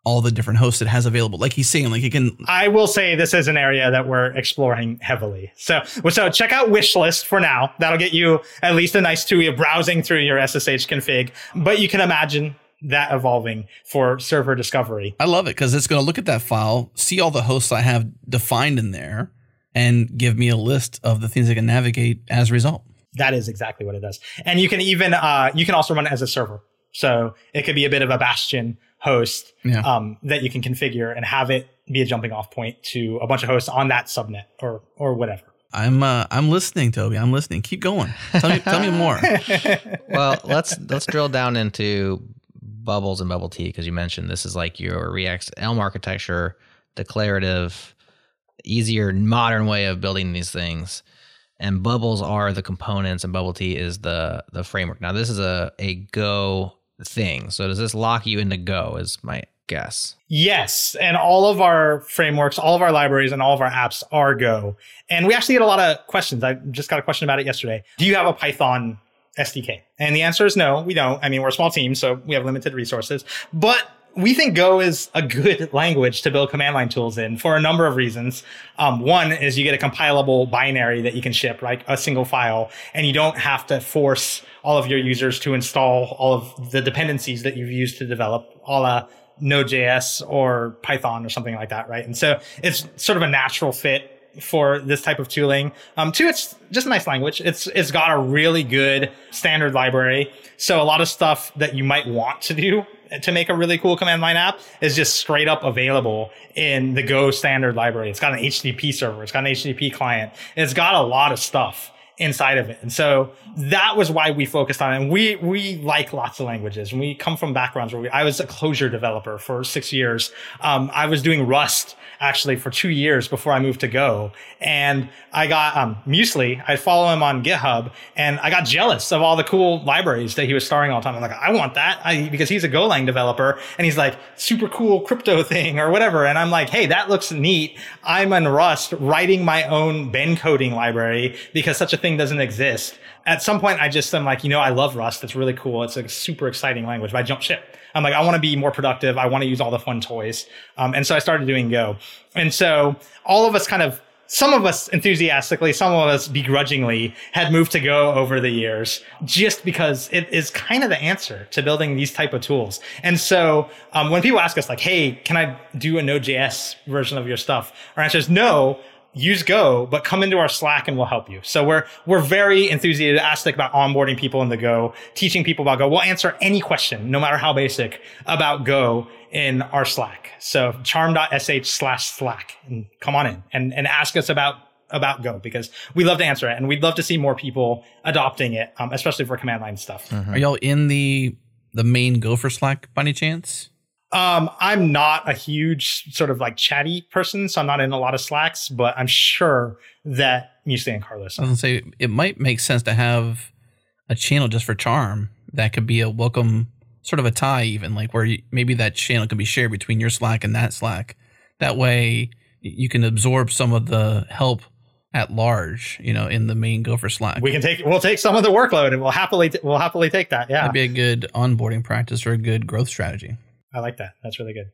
all the different hosts it has available. Like he's saying, like he can... I will say this is an area that we're exploring heavily. So so check out Wishlist for now. That'll get you at least a nice two of browsing through your S S H config, but you can imagine that evolving for server discovery. I love it because it's going to look at that file, see all the hosts I have defined in there, and give me a list of the things I can navigate as a result. That is exactly what it does. And you can even, uh, you can also run it as a server. So it could be a bit of a bastion host yeah. um, that you can configure and have it be a jumping off point to a bunch of hosts on that subnet or or whatever. I'm uh, I'm listening, Toby. I'm listening. Keep going. Tell me, tell me more. Well, let's let's drill down into Bubbles and Bubble Tea, because you mentioned this is like your React Elm architecture, declarative, easier, modern way of building these things. And Bubbles are the components and Bubble Tea is the the framework. Now, this is a, a Go thing. So does this lock you into Go is my guess? Yes. And all of our frameworks, all of our libraries and all of our apps are Go. And we actually get a lot of questions. I just got a question about it yesterday. Do you have a Python S D K? And the answer is no, we don't. I mean, we're a small team, so we have limited resources. But we think Go is a good language to build command line tools in for a number of reasons. Um, one is you get a compilable binary that you can ship, like a single file, and you don't have to force all of your users to install all of the dependencies that you've used to develop, a la Node.js or Python or something like that, right? And so it's sort of a natural fit for this type of tooling. Um, two, it's just a nice language. It's It's got a really good standard library. So a lot of stuff that you might want to do to make a really cool command line app is just straight up available in the Go standard library. It's got an H T T P server. It's got an H T T P client. It's got a lot of stuff inside of it. And so that was why we focused on it. And we, we like lots of languages, and we come from backgrounds where we, I was a Clojure developer for six years. Um, I was doing Rust actually for two years before I moved to Go. And I got, um, Muesli, I follow him on GitHub, and I got jealous of all the cool libraries that he was starting all the time. I'm like, I want that I, because he's a Golang developer and he's like super cool crypto thing or whatever. And I'm like, hey, that looks neat. I'm in Rust writing my own Ben coding library because such a thing doesn't exist. At some point, I just am like, you know, I love Rust. It's really cool. It's a super exciting language. But I jump ship. I'm like, I want to be more productive. I want to use all the fun toys. Um, and so I started doing Go. And so all of us kind of, some of us enthusiastically, some of us begrudgingly had moved to Go over the years just because it is kind of the answer to building these type of tools. And so um, when people ask us like, hey, can I do a Node.js version of your stuff? Our answer is no. Use Go, but come into our Slack and we'll help you. So we're we're very enthusiastic about onboarding people in the Go, teaching people about Go. We'll answer any question, no matter how basic, about Go in our Slack. So charm.sh slash Slack, and come on in and, and ask us about about Go, because we love to answer it and we'd love to see more people adopting it, um, especially for command line stuff. Mm-hmm. Are y'all in the the main Go for Slack by any chance? Um, I'm not a huge sort of like chatty person, so I'm not in a lot of Slacks, but I'm sure that Muesli and Carlos are. I was going to say, it might make sense to have a channel just for Charm that could be a welcome, sort of a tie even, like where you, maybe that channel could be shared between your Slack and that Slack. That way you can absorb some of the help at large, you know, in the main Go for Slack. We can take, we'll take some of the workload and we'll happily, t- we'll happily take that. Yeah. That'd be a good onboarding practice or a good growth strategy. I like that. That's really good.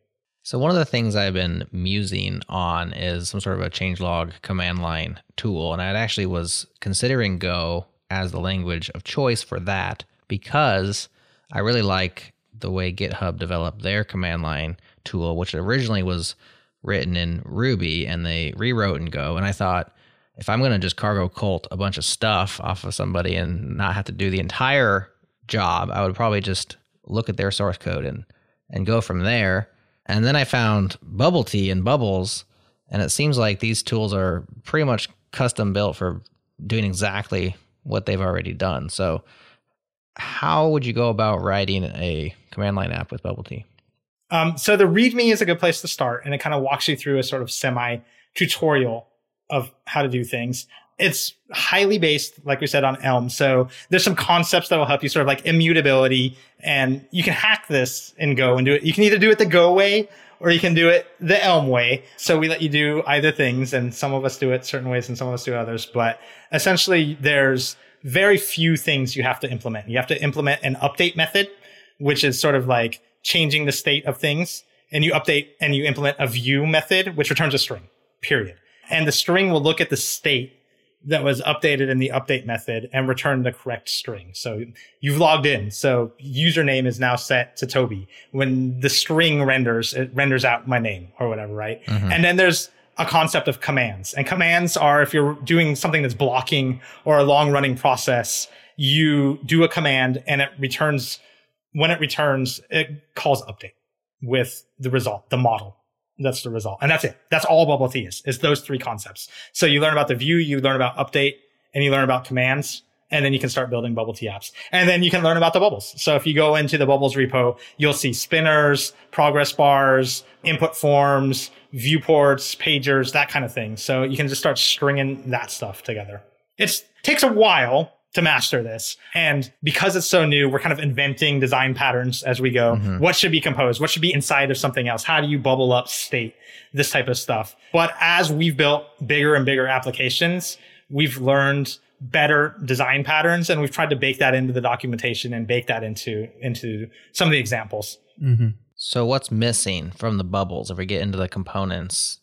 So one of the things I've been musing on is some sort of a changelog command line tool. And I actually was considering Go as the language of choice for that because I really like the way GitHub developed their command line tool, which originally was written in Ruby, and they rewrote in Go. And I thought, if I'm going to just cargo cult a bunch of stuff off of somebody and not have to do the entire job, I would probably just look at their source code and, and go from there. And then I found Bubble Tea and Bubbles, and it seems like these tools are pretty much custom built for doing exactly what they've already done. So how would you go about writing a command line app with Bubble Tea? Um, so the README is a good place to start, and it kind of walks you through a sort of semi-tutorial of how to do things. It's highly based, like we said, on Elm. So there's some concepts that will help you, sort of like immutability, and you can hack this in Go and do it. You can either do it the Go way or you can do it the Elm way. So we let you do either things, and some of us do it certain ways and some of us do others. But essentially, there's very few things you have to implement. You have to implement an update method, which is sort of like changing the state of things, and you update and you implement a view method, which returns a string, period. And the string will look at the state that was updated in the update method and return the correct string. So you've logged in. So username is now set to Toby. When the string renders, it renders out my name or whatever, right? Mm-hmm. And then there's a concept of commands. And commands are, if you're doing something that's blocking or a long-running process, you do a command and it returns, when it returns, it calls update with the result, the model. That's the result. And that's it. That's all Bubble Tea is, is those three concepts. So you learn about the view, you learn about update, and you learn about commands, and then you can start building Bubble Tea apps. And then you can learn about the bubbles. So if you go into the Bubbles repo, you'll see spinners, progress bars, input forms, viewports, pagers, that kind of thing. So you can just start stringing that stuff together. It takes a while to master this. And because it's so new, we're kind of inventing design patterns as we go. Mm-hmm. What should be composed? What should be inside of something else? How do you bubble up state? This type of stuff. But as we've built bigger and bigger applications, we've learned better design patterns, and we've tried to bake that into the documentation and bake that into, into some of the examples. Mm-hmm. So what's missing from the bubbles? If we get into the components,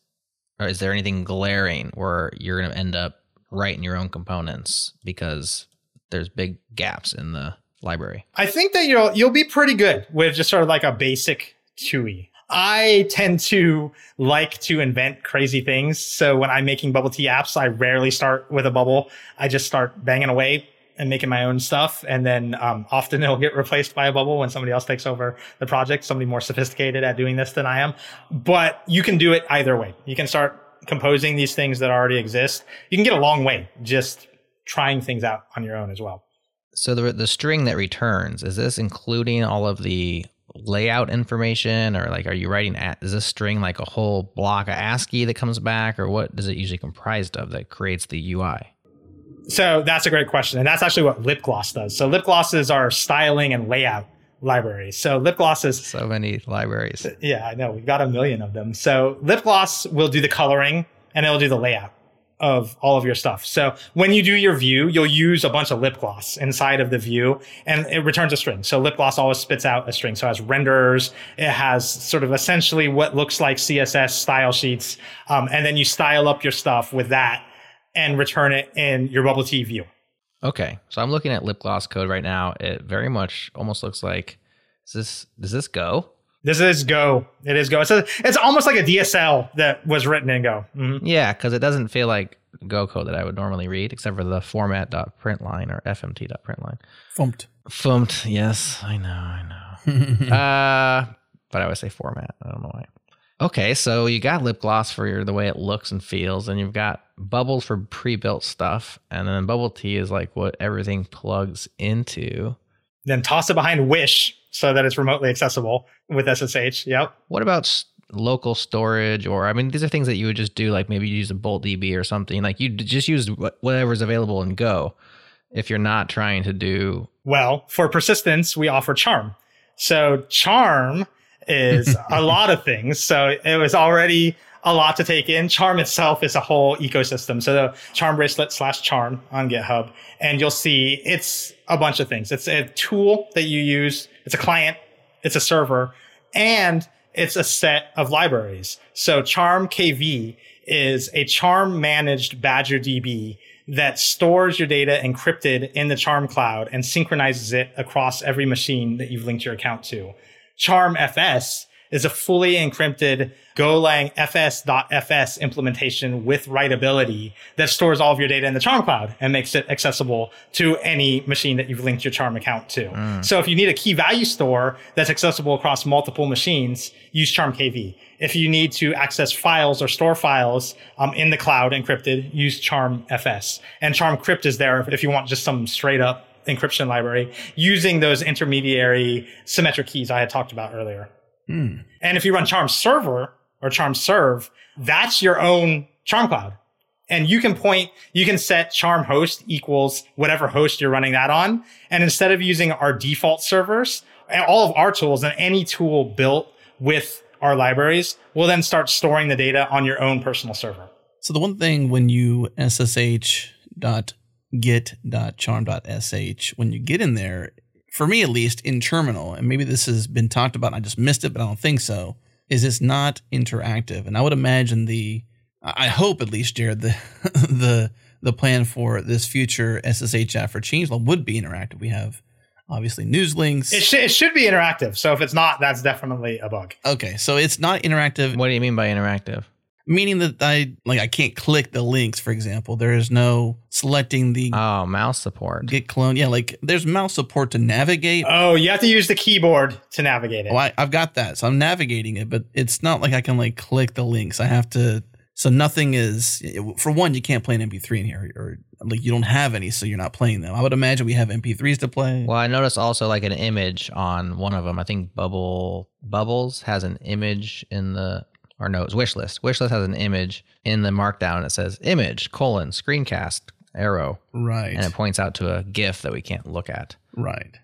or is there anything glaring where you're going to end up writing your own components because there's big gaps in the library? I think that you'll you'll be pretty good with just sort of like a basic T U I. I tend to like to invent crazy things. So when I'm making Bubble Tea apps, I rarely start with a bubble. I just start banging away and making my own stuff. And then um, often it'll get replaced by a bubble when somebody else takes over the project, somebody more sophisticated at doing this than I am. But you can do it either way. You can start composing these things that already exist. You can get a long way just trying things out on your own as well. So the the string that returns, is this including all of the layout information, or like, are you writing at, is this string like a whole block of ASCII that comes back, or what is it usually comprised of that creates the U I? So that's a great question. And that's actually what Lip Gloss does. So Lip Glosses are styling and layout libraries. So Lip Gloss is... So many libraries. Yeah, I know. We've got a million of them. So Lip Gloss will do the coloring and it'll do the layout of all of your stuff. So when you do your view, you'll use a bunch of lip gloss inside of the view, and it returns a string. So lip gloss always spits out a string. So it has renderers. It has sort of essentially what looks like C S S style sheets. Um, and then you style up your stuff with that and return it in your Bubble Tea view. Okay. So I'm looking at lip gloss code right now. It very much almost looks like, is this, does this go? This is Go. It is Go. It's, a, it's almost like a D S L that was written in Go. Mm-hmm. Yeah, because it doesn't feel like Go code that I would normally read, except for the format.println or fmt.println. Fumpt. Fumpt, yes. I know, I know. uh, but I always say format. I don't know why. Okay, so you got lip gloss for your, the way it looks and feels, and you've got bubbles for pre-built stuff, and then Bubble Tea is like what everything plugs into. Then toss it behind Wish, so that it's remotely accessible with S S H. Yep. What about s- local storage? Or, I mean, these are things that you would just do, like maybe you use a Bolt D B or something. Like you just use whatever's available in Go if you're not trying to do... Well, for persistence, we offer Charm. So Charm is a lot of things. So it was already a lot to take in. Charm itself is a whole ecosystem. So the Charm bracelet slash Charm on GitHub, and you'll see it's a bunch of things. It's a tool that you use. It's a client. It's a server, and it's a set of libraries. So Charm K V is a Charm managed Badger D B that stores your data encrypted in the Charm Cloud and synchronizes it across every machine that you've linked your account to. Charm F S is a fully encrypted Golang fs.fs implementation with writability that stores all of your data in the Charm Cloud and makes it accessible to any machine that you've linked your Charm account to. Mm. So if you need a key value store that's accessible across multiple machines, use Charm K V. If you need to access files or store files um, in the cloud encrypted, use Charm F S. And Charm Crypt is there if you want just some straight up encryption library using those intermediary symmetric keys I had talked about earlier. Mm. And if you run Charm Server or Charm Serve, that's your own Charm Cloud. And you can point, you can set Charm host equals whatever host you're running that on. And instead of using our default servers, and all of our tools and any tool built with our libraries will then start storing the data on your own personal server. So the one thing when you ssh.get.charm.sh, when you get in there, for me at least, in terminal, and maybe this has been talked about and I just missed it, but I don't think so, is it's not interactive. And I would imagine the, I hope at least, Jared, the the the plan for this future S S H app for changelog would be interactive. We have obviously news links. It, sh- it should be interactive. So if it's not, that's definitely a bug. Okay, so it's not interactive. What do you mean by interactive? Meaning that I like I can't click the links, for example. There is no selecting the oh mouse support. Git clone. Yeah, like there's mouse support to navigate. Oh, you have to use the keyboard to navigate it. Oh, I, I've got that. So I'm navigating it, but it's not like I can like click the links. I have to. So nothing is, for one, you can't play an M P three in here, or like you don't have any, so you're not playing them. I would imagine we have M P threes to play. Well, I noticed also like an image on one of them. I think Bubble Bubbles has an image in the, or no, it's Wishlist. Wishlist has an image in the markdown. It says image colon screencast arrow. Right. And it points out to a GIF that we can't look at. Right.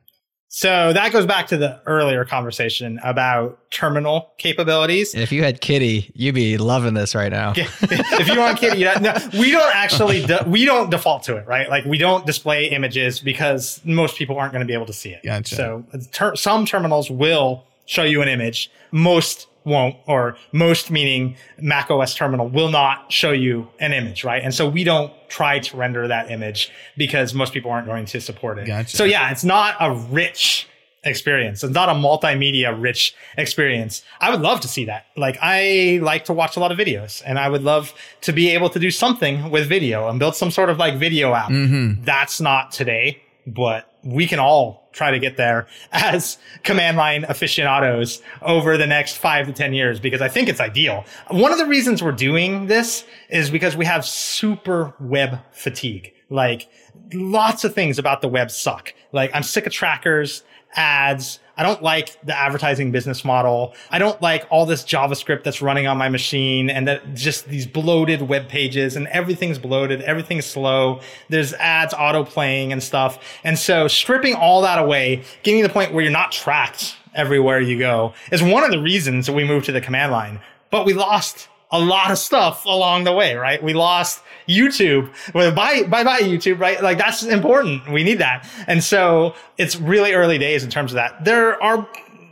So that goes back to the earlier conversation about terminal capabilities. And if you had Kitty, you'd be loving this right now. If you want Kitty, you know, we don't actually, de- we don't default to it, right? Like we don't display images because most people aren't going to be able to see it. Gotcha. So ter- some terminals will show you an image. Most won't, or most meaning Mac O S terminal will not show you an image, right? And so we don't try to render that image because most people aren't going to support it. Gotcha. So yeah, it's not a rich experience. It's not a multimedia rich experience. I would love to see that. Like I like to watch a lot of videos and I would love to be able to do something with video and build some sort of like video app. Mm-hmm. That's not today, but we can all try to get there as command line aficionados over the next five to ten years, because I think it's ideal. One of the reasons we're doing this is because we have super web fatigue. Like lots of things about the web suck. Like I'm sick of trackers, ads. I don't like the advertising business model. I don't like all this JavaScript that's running on my machine and that just these bloated web pages and everything's bloated. Everything's slow. There's ads auto-playing and stuff. And so stripping all that away, getting to the point where you're not tracked everywhere you go is one of the reasons we moved to the command line. But we lost a lot of stuff along the way, right? We lost YouTube. Well, bye, bye, bye, YouTube, right? Like that's important. We need that. And so it's really early days in terms of that. There are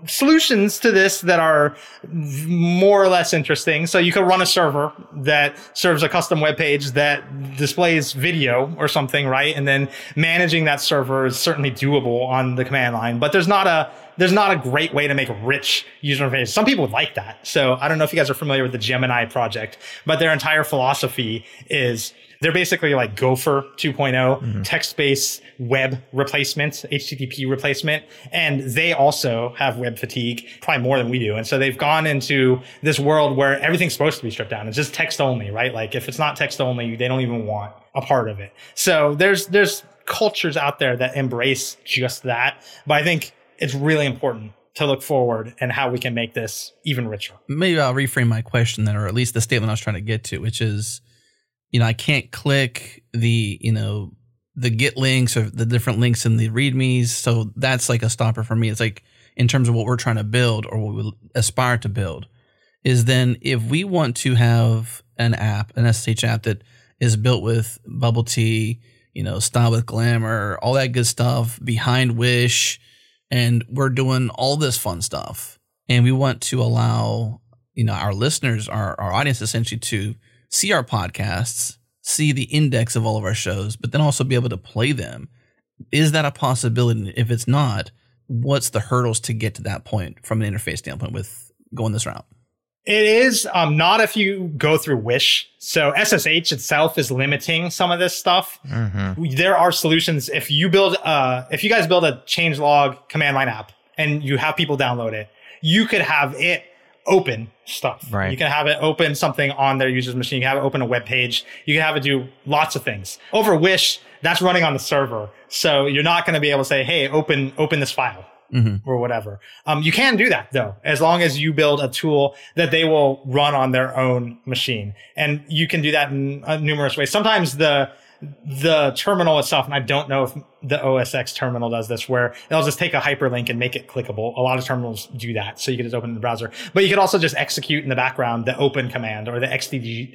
solutions to this that are more or less interesting. So you could run a server that serves a custom web page that displays video or something, right? And then managing that server is certainly doable on the command line, but there's not a There's not a great way to make rich user interface. Some people would like that. So I don't know if you guys are familiar with the Gemini project, but their entire philosophy is they're basically like Gopher two point oh, mm-hmm. text-based web replacement, H T T P replacement. And they also have web fatigue, probably more than we do. And so they've gone into this world where everything's supposed to be stripped down. It's just text only, right? Like if it's not text only, they don't even want a part of it. So there's, there's cultures out there that embrace just that. But I think it's really important to look forward and how we can make this even richer. Maybe I'll reframe my question then, or at least the statement I was trying to get to, which is, you know, I can't click the, you know, the Git links or the different links in the READMEs. So that's like a stopper for me. It's like in terms of what we're trying to build or what we aspire to build is then if we want to have an app, an S S H app that is built with Bubble Tea, you know, style with Glamour, all that good stuff behind Wish, and we're doing all this fun stuff and we want to allow, you know, our listeners, our, our audience essentially to see our podcasts, see the index of all of our shows, but then also be able to play them. Is that a possibility? If it's not, what's the hurdles to get to that point from an interface standpoint with going this route? It is um, not if you go through Wish. So S S H itself is limiting some of this stuff. Mm-hmm. There are solutions. If you build, uh, if you guys build a changelog command line app and you have people download it, you could have it open stuff. Right. You can have it open something on their user's machine. You can have it open a web page. You can have it do lots of things. Over Wish, that's running on the server. So you're not going to be able to say, hey, open open this file. Mm-hmm. Or whatever. Um, you can do that, though, as long as you build a tool that they will run on their own machine. And you can do that in uh, numerous ways. Sometimes the the terminal itself, and I don't know if the O S X terminal does this, where they'll just take a hyperlink and make it clickable. A lot of terminals do that, so you can just open in the browser. But you could also just execute in the background the open command or the X D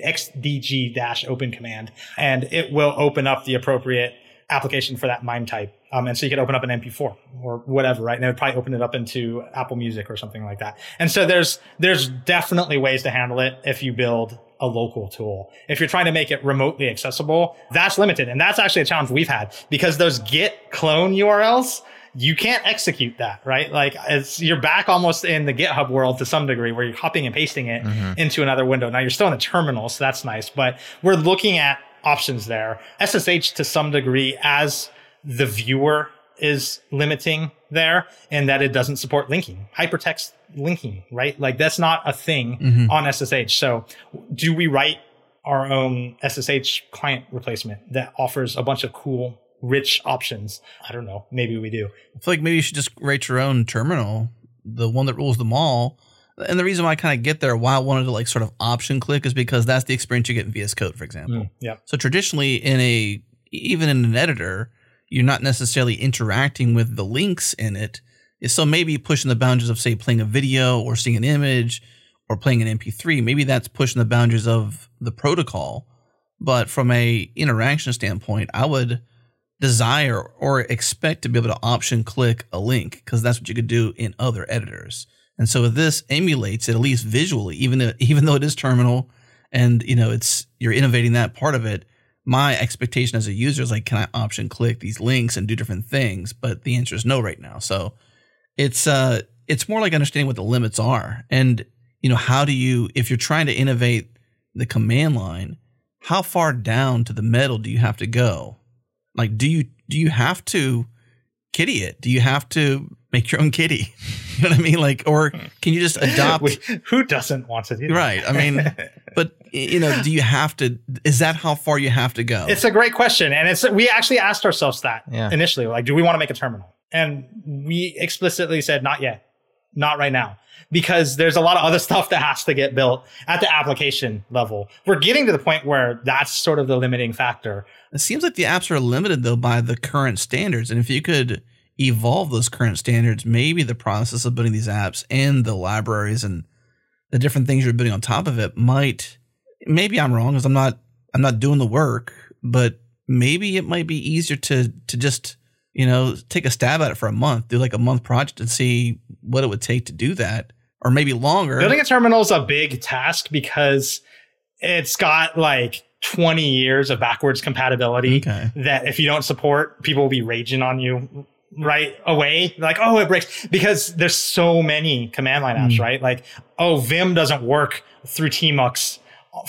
G dash open command, and it will open up the appropriate application for that MIME type. Um, and so you could open up an M P four or whatever, right? And it would probably open it up into Apple Music or something like that. And so there's there's definitely ways to handle it if you build a local tool. If you're trying to make it remotely accessible, that's limited. And that's actually a challenge we've had because those Git clone U R Ls, you can't execute that, right? Like it's, you're back almost in the GitHub world to some degree where you're copying and pasting it mm-hmm. into another window. Now you're still in the terminal, so that's nice. But we're looking at options there. S S H to some degree as the viewer is limiting there and that it doesn't support linking, hypertext linking, right? Like that's not a thing mm-hmm. on S S H. So do we write our own S S H client replacement that offers a bunch of cool, rich options? I don't know. Maybe we do. I feel like maybe you should just write your own terminal, the one that rules them all. And the reason why I kind of get there, why I wanted to like sort of option click is because that's the experience you get in V S Code, for example. Mm, yeah. So traditionally in a, even in an editor, you're not necessarily interacting with the links in it. So maybe pushing the boundaries of, say, playing a video or seeing an image or playing an M P three, maybe that's pushing the boundaries of the protocol. But from a interaction standpoint, I would desire or expect to be able to option click a link because that's what you could do in other editors. And so this emulates it, at least visually, even though, even though it is terminal and, you know, it's you're innovating that part of it. My expectation as a user is like, can I option click these links and do different things? But the answer is no right now. So it's uh, it's more like understanding what the limits are. And, you know, how do you, if you're trying to innovate the command line, how far down to the metal do you have to go? Like, do you do you have to kitty it? Do you have to make your own kitty? You know what I mean? Like, or can you just adopt? We, who doesn't want to do that? Right. I mean, but, you know, do you have to, is that how far you have to go? It's a great question. And it's, we actually asked ourselves that yeah. initially, like, do we want to make a terminal? And we explicitly said, not yet, not right now, because there's a lot of other stuff that has to get built at the application level. We're getting to the point where that's sort of the limiting factor. It seems like the apps are limited though by the current standards. And if you could evolve those current standards, maybe the process of building these apps and the libraries and the different things you're building on top of it might, maybe I'm wrong because I'm not, I'm not doing the work, but maybe it might be easier to, to just, you know, take a stab at it for a month, do like a month project and see what it would take to do that, or maybe longer. Building a terminal is a big task because it's got like twenty years of backwards compatibility okay. that if you don't support, people will be raging on you right away. Like, oh, it breaks because there's so many command line apps, mm. right? Like, oh, Vim doesn't work through Tmux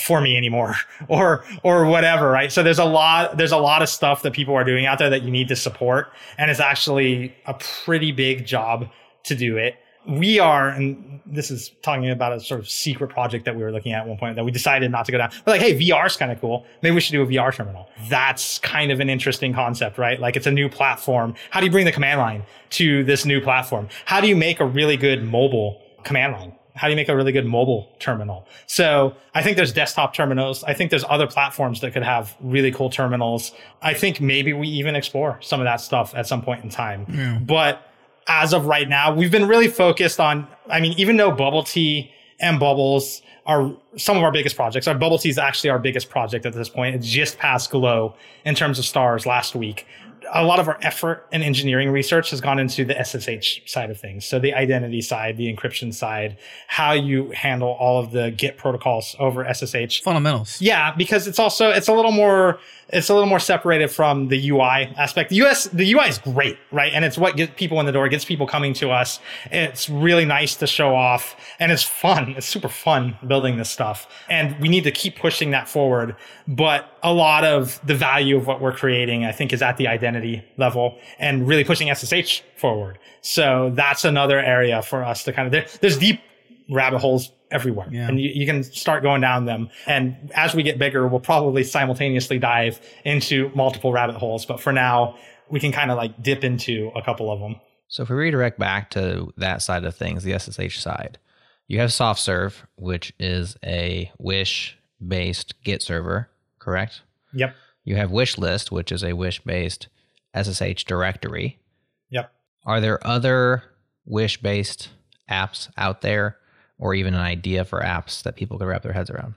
for me anymore or, or whatever. Right. So there's a lot, there's a lot of stuff that people are doing out there that you need to support. And it's actually a pretty big job to do it. We are, and this is talking about a sort of secret project that we were looking at at one point that we decided not to go down. We're like, hey, V R is kind of cool. Maybe we should do a V R terminal. That's kind of an interesting concept, right? Like it's a new platform. How do you bring the command line to this new platform? How do you make a really good mobile command line? How do you make a really good mobile terminal? So I think there's desktop terminals. I think there's other platforms that could have really cool terminals. I think maybe we even explore some of that stuff at some point in time. Yeah. But as of right now, we've been really focused on, I mean, even though Bubble Tea and Bubbles are some of our biggest projects, our Bubble Tea is actually our biggest project at this point. It's just past Glow in terms of stars last week. a lot of our effort and engineering research has gone into the S S H side of things. So the identity side, the encryption side, how you handle all of the Git protocols over S S H. Fundamentals. Yeah, because it's also, it's a little more, it's a little more separated from the U I aspect. The U S, the U I is great, right? And it's what gets people in the door, gets people coming to us. It's really nice to show off, and it's fun. It's super fun building this stuff. And we need to keep pushing that forward. But a lot of the value of what we're creating, I think, is at the identity level and really pushing S S H forward. So that's another area for us to kind of, there, there's deep rabbit holes everywhere. Yeah. And you, you can start going down them. And as we get bigger, we'll probably simultaneously dive into multiple rabbit holes. But for now, we can kind of like dip into a couple of them. So if we redirect back to that side of things, the S S H side, you have Soft Serve, which is a Wish-based Git server, correct? Yep. You have Wishlist, which is a Wish-based S S H directory. Yep. Are there other Wish-based apps out there, or even an idea for apps that people could wrap their heads around?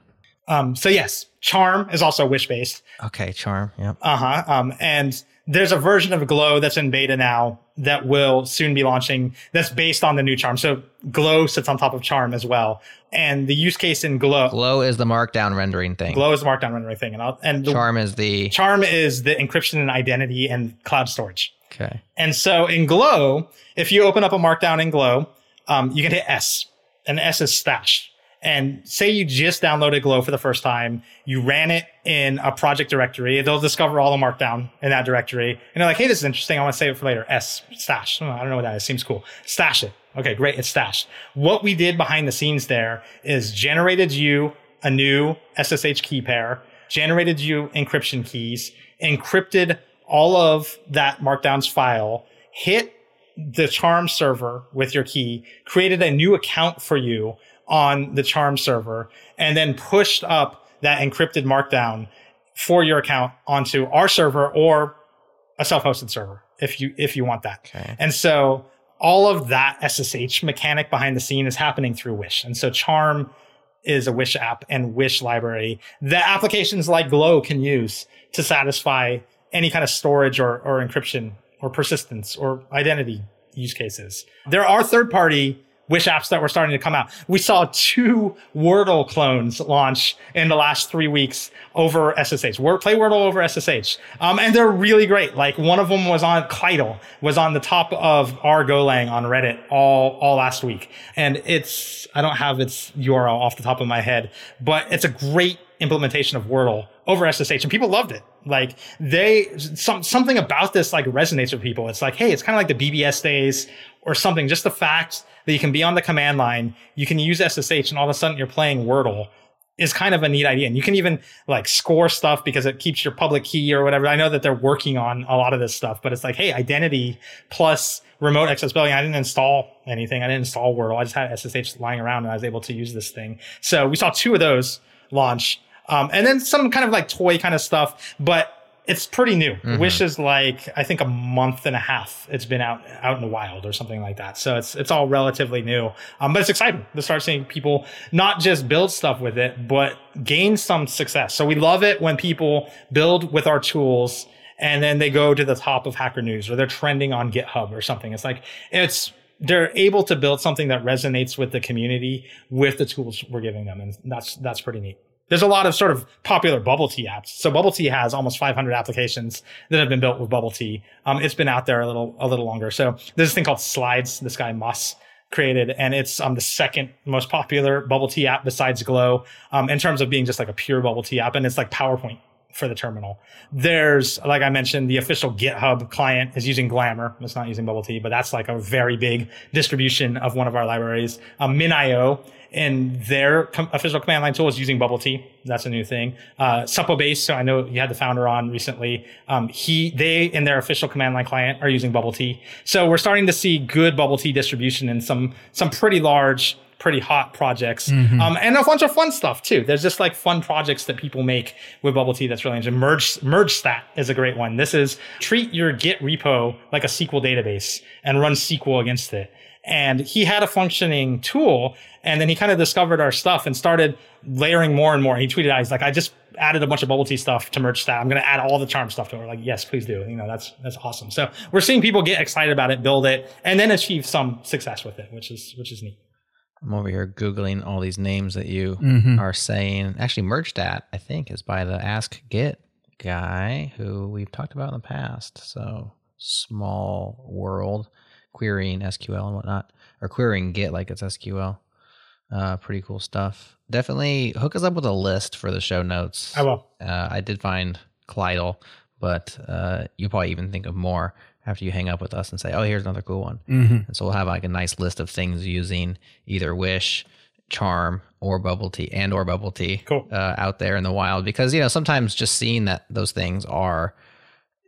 Um, so yes, Charm is also Wish-based. Okay, Charm, yep. Uh-huh. Um, and there's a version of Glow that's in beta now that will soon be launching that's based on the new Charm. So Glow sits on top of Charm as well. And the use case in Glow... Glow is the markdown rendering thing. Glow is the markdown rendering thing. And, I'll, and the, Charm is the... Charm is the encryption and identity and cloud storage. Okay. And so in Glow, if you open up a markdown in Glow, um, you can hit S. And S is stashed. And say you just downloaded Glow for the first time, you ran it in a project directory, they'll discover all the markdown in that directory. And they're like, hey, this is interesting. I want to save it for later. S, stash. I don't know what that is. Seems cool. Stash it. Okay, great. It's stashed. What we did behind the scenes there is generated you a new S S H key pair, generated you encryption keys, encrypted all of that markdown's file, hit the Charm server with your key, created a new account for you on the Charm server, and then pushed up that encrypted markdown for your account onto our server or a self-hosted server if you if you want that. Okay. And so all of that S S H mechanic behind the scene is happening through Wish. And so Charm is a Wish app and Wish library that applications like Glow can use to satisfy any kind of storage or, or encryption or persistence or identity use cases. There are third-party Wish apps that were starting to come out. We saw two Wordle clones launch in the last three weeks over S S H. Word, play Wordle over S S H. Um, and they're really great. Like one of them was on, Kleidel was on the top of our Golang on Reddit all, all last week. And it's, I don't have its U R L off the top of my head, but it's a great implementation of Wordle over S S H. And people loved it. Like they, some, something about this like resonates with people. It's like, hey, it's kind of like the B B S days or something. Just the fact that you can be on the command line, you can use S S H, and all of a sudden you're playing Wordle is kind of a neat idea. And you can even like score stuff because it keeps your public key or whatever. I know that they're working on a lot of this stuff, but it's like, hey, identity plus remote accessibility. I didn't install anything. I didn't install Wordle. I just had S S H lying around and I was able to use this thing. So we saw two of those launch. Um, and then some kind of like toy kind of stuff, but it's pretty new. Mm-hmm. Wish is like, I think a month and a half it's been out out in the wild or something like that. So it's it's all relatively new. Um, but it's exciting to start seeing people not just build stuff with it, but gain some success. So we love it when people build with our tools and then they go to the top of Hacker News or they're trending on GitHub or something. It's like, it's they're able to build something that resonates with the community with the tools we're giving them. And that's that's pretty neat. There's a lot of sort of popular Bubble Tea apps. So Bubble Tea has almost five hundred applications that have been built with Bubble Tea. Um, it's been out there a little, a little longer. So there's this thing called Slides, this guy Moss created, and it's um, the second most popular Bubble Tea app besides Glow, um, in terms of being just like a pure Bubble Tea app. And it's like PowerPoint for the terminal. There's, like I mentioned, the official GitHub client is using Glamour. It's not using Bubble Tea, but that's like a very big distribution of one of our libraries. Um, Min dot I O. And their com- official command line tool is using Bubble Tea. That's a new thing. Uh, Supobase, so I know you had the founder on recently. Um, he, they, in their official command line client are using Bubble Tea. So we're starting to see good Bubble Tea distribution in some, some pretty large, pretty hot projects. Mm-hmm. Um, and a bunch of fun stuff too. There's just like fun projects that people make with Bubble Tea that's really interesting. Merge, MergeStat is a great one. This is treat your Git repo like a S Q L database and run S Q L against it. And he had a functioning tool, and then he kind of discovered our stuff and started layering more and more. He tweeted out, he's like, I just added a bunch of Bubble Tea stuff to MergeStat. I'm going to add all the Charm stuff to it. We're like, yes, please do. You know, that's that's awesome. So we're seeing people get excited about it, build it, and then achieve some success with it, which is which is neat. I'm over here Googling all these names that you mm-hmm. are saying. Actually, MergeStat, I think, is by the Ask Git guy who we've talked about in the past. So small world. Querying S Q L and whatnot, or querying Git like it's S Q L. Uh, pretty cool stuff. Definitely hook us up with a list for the show notes. I will. Uh, I did find Clydal, but uh, you'll probably even think of more after you hang up with us and say, oh, here's another cool one. Mm-hmm. And so we'll have like a nice list of things using either Wish, Charm, or Bubble Tea, and or Bubble Tea cool. uh, out there in the wild. Because, you know, sometimes just seeing that those things are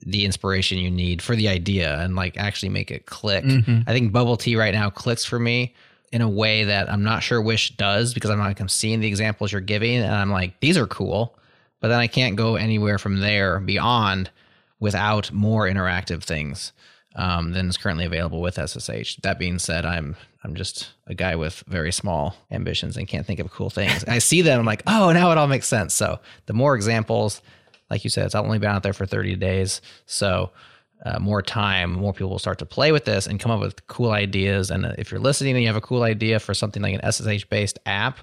the inspiration you need for the idea and like actually make it click. Mm-hmm. I think Bubble Tea right now clicks for me in a way that I'm not sure Wish does, because I'm like, I'm seeing the examples you're giving and I'm like, these are cool, but then I can't go anywhere from there beyond without more interactive things um, than is currently available with S S H. That being said, I'm, I'm just a guy with very small ambitions and can't think of cool things. I see them. I'm like, oh, now it all makes sense. So the more examples, like you said, it's only been out there for thirty days. So uh, more time, more people will start to play with this and come up with cool ideas. And if you're listening and you have a cool idea for something like an S S H-based app,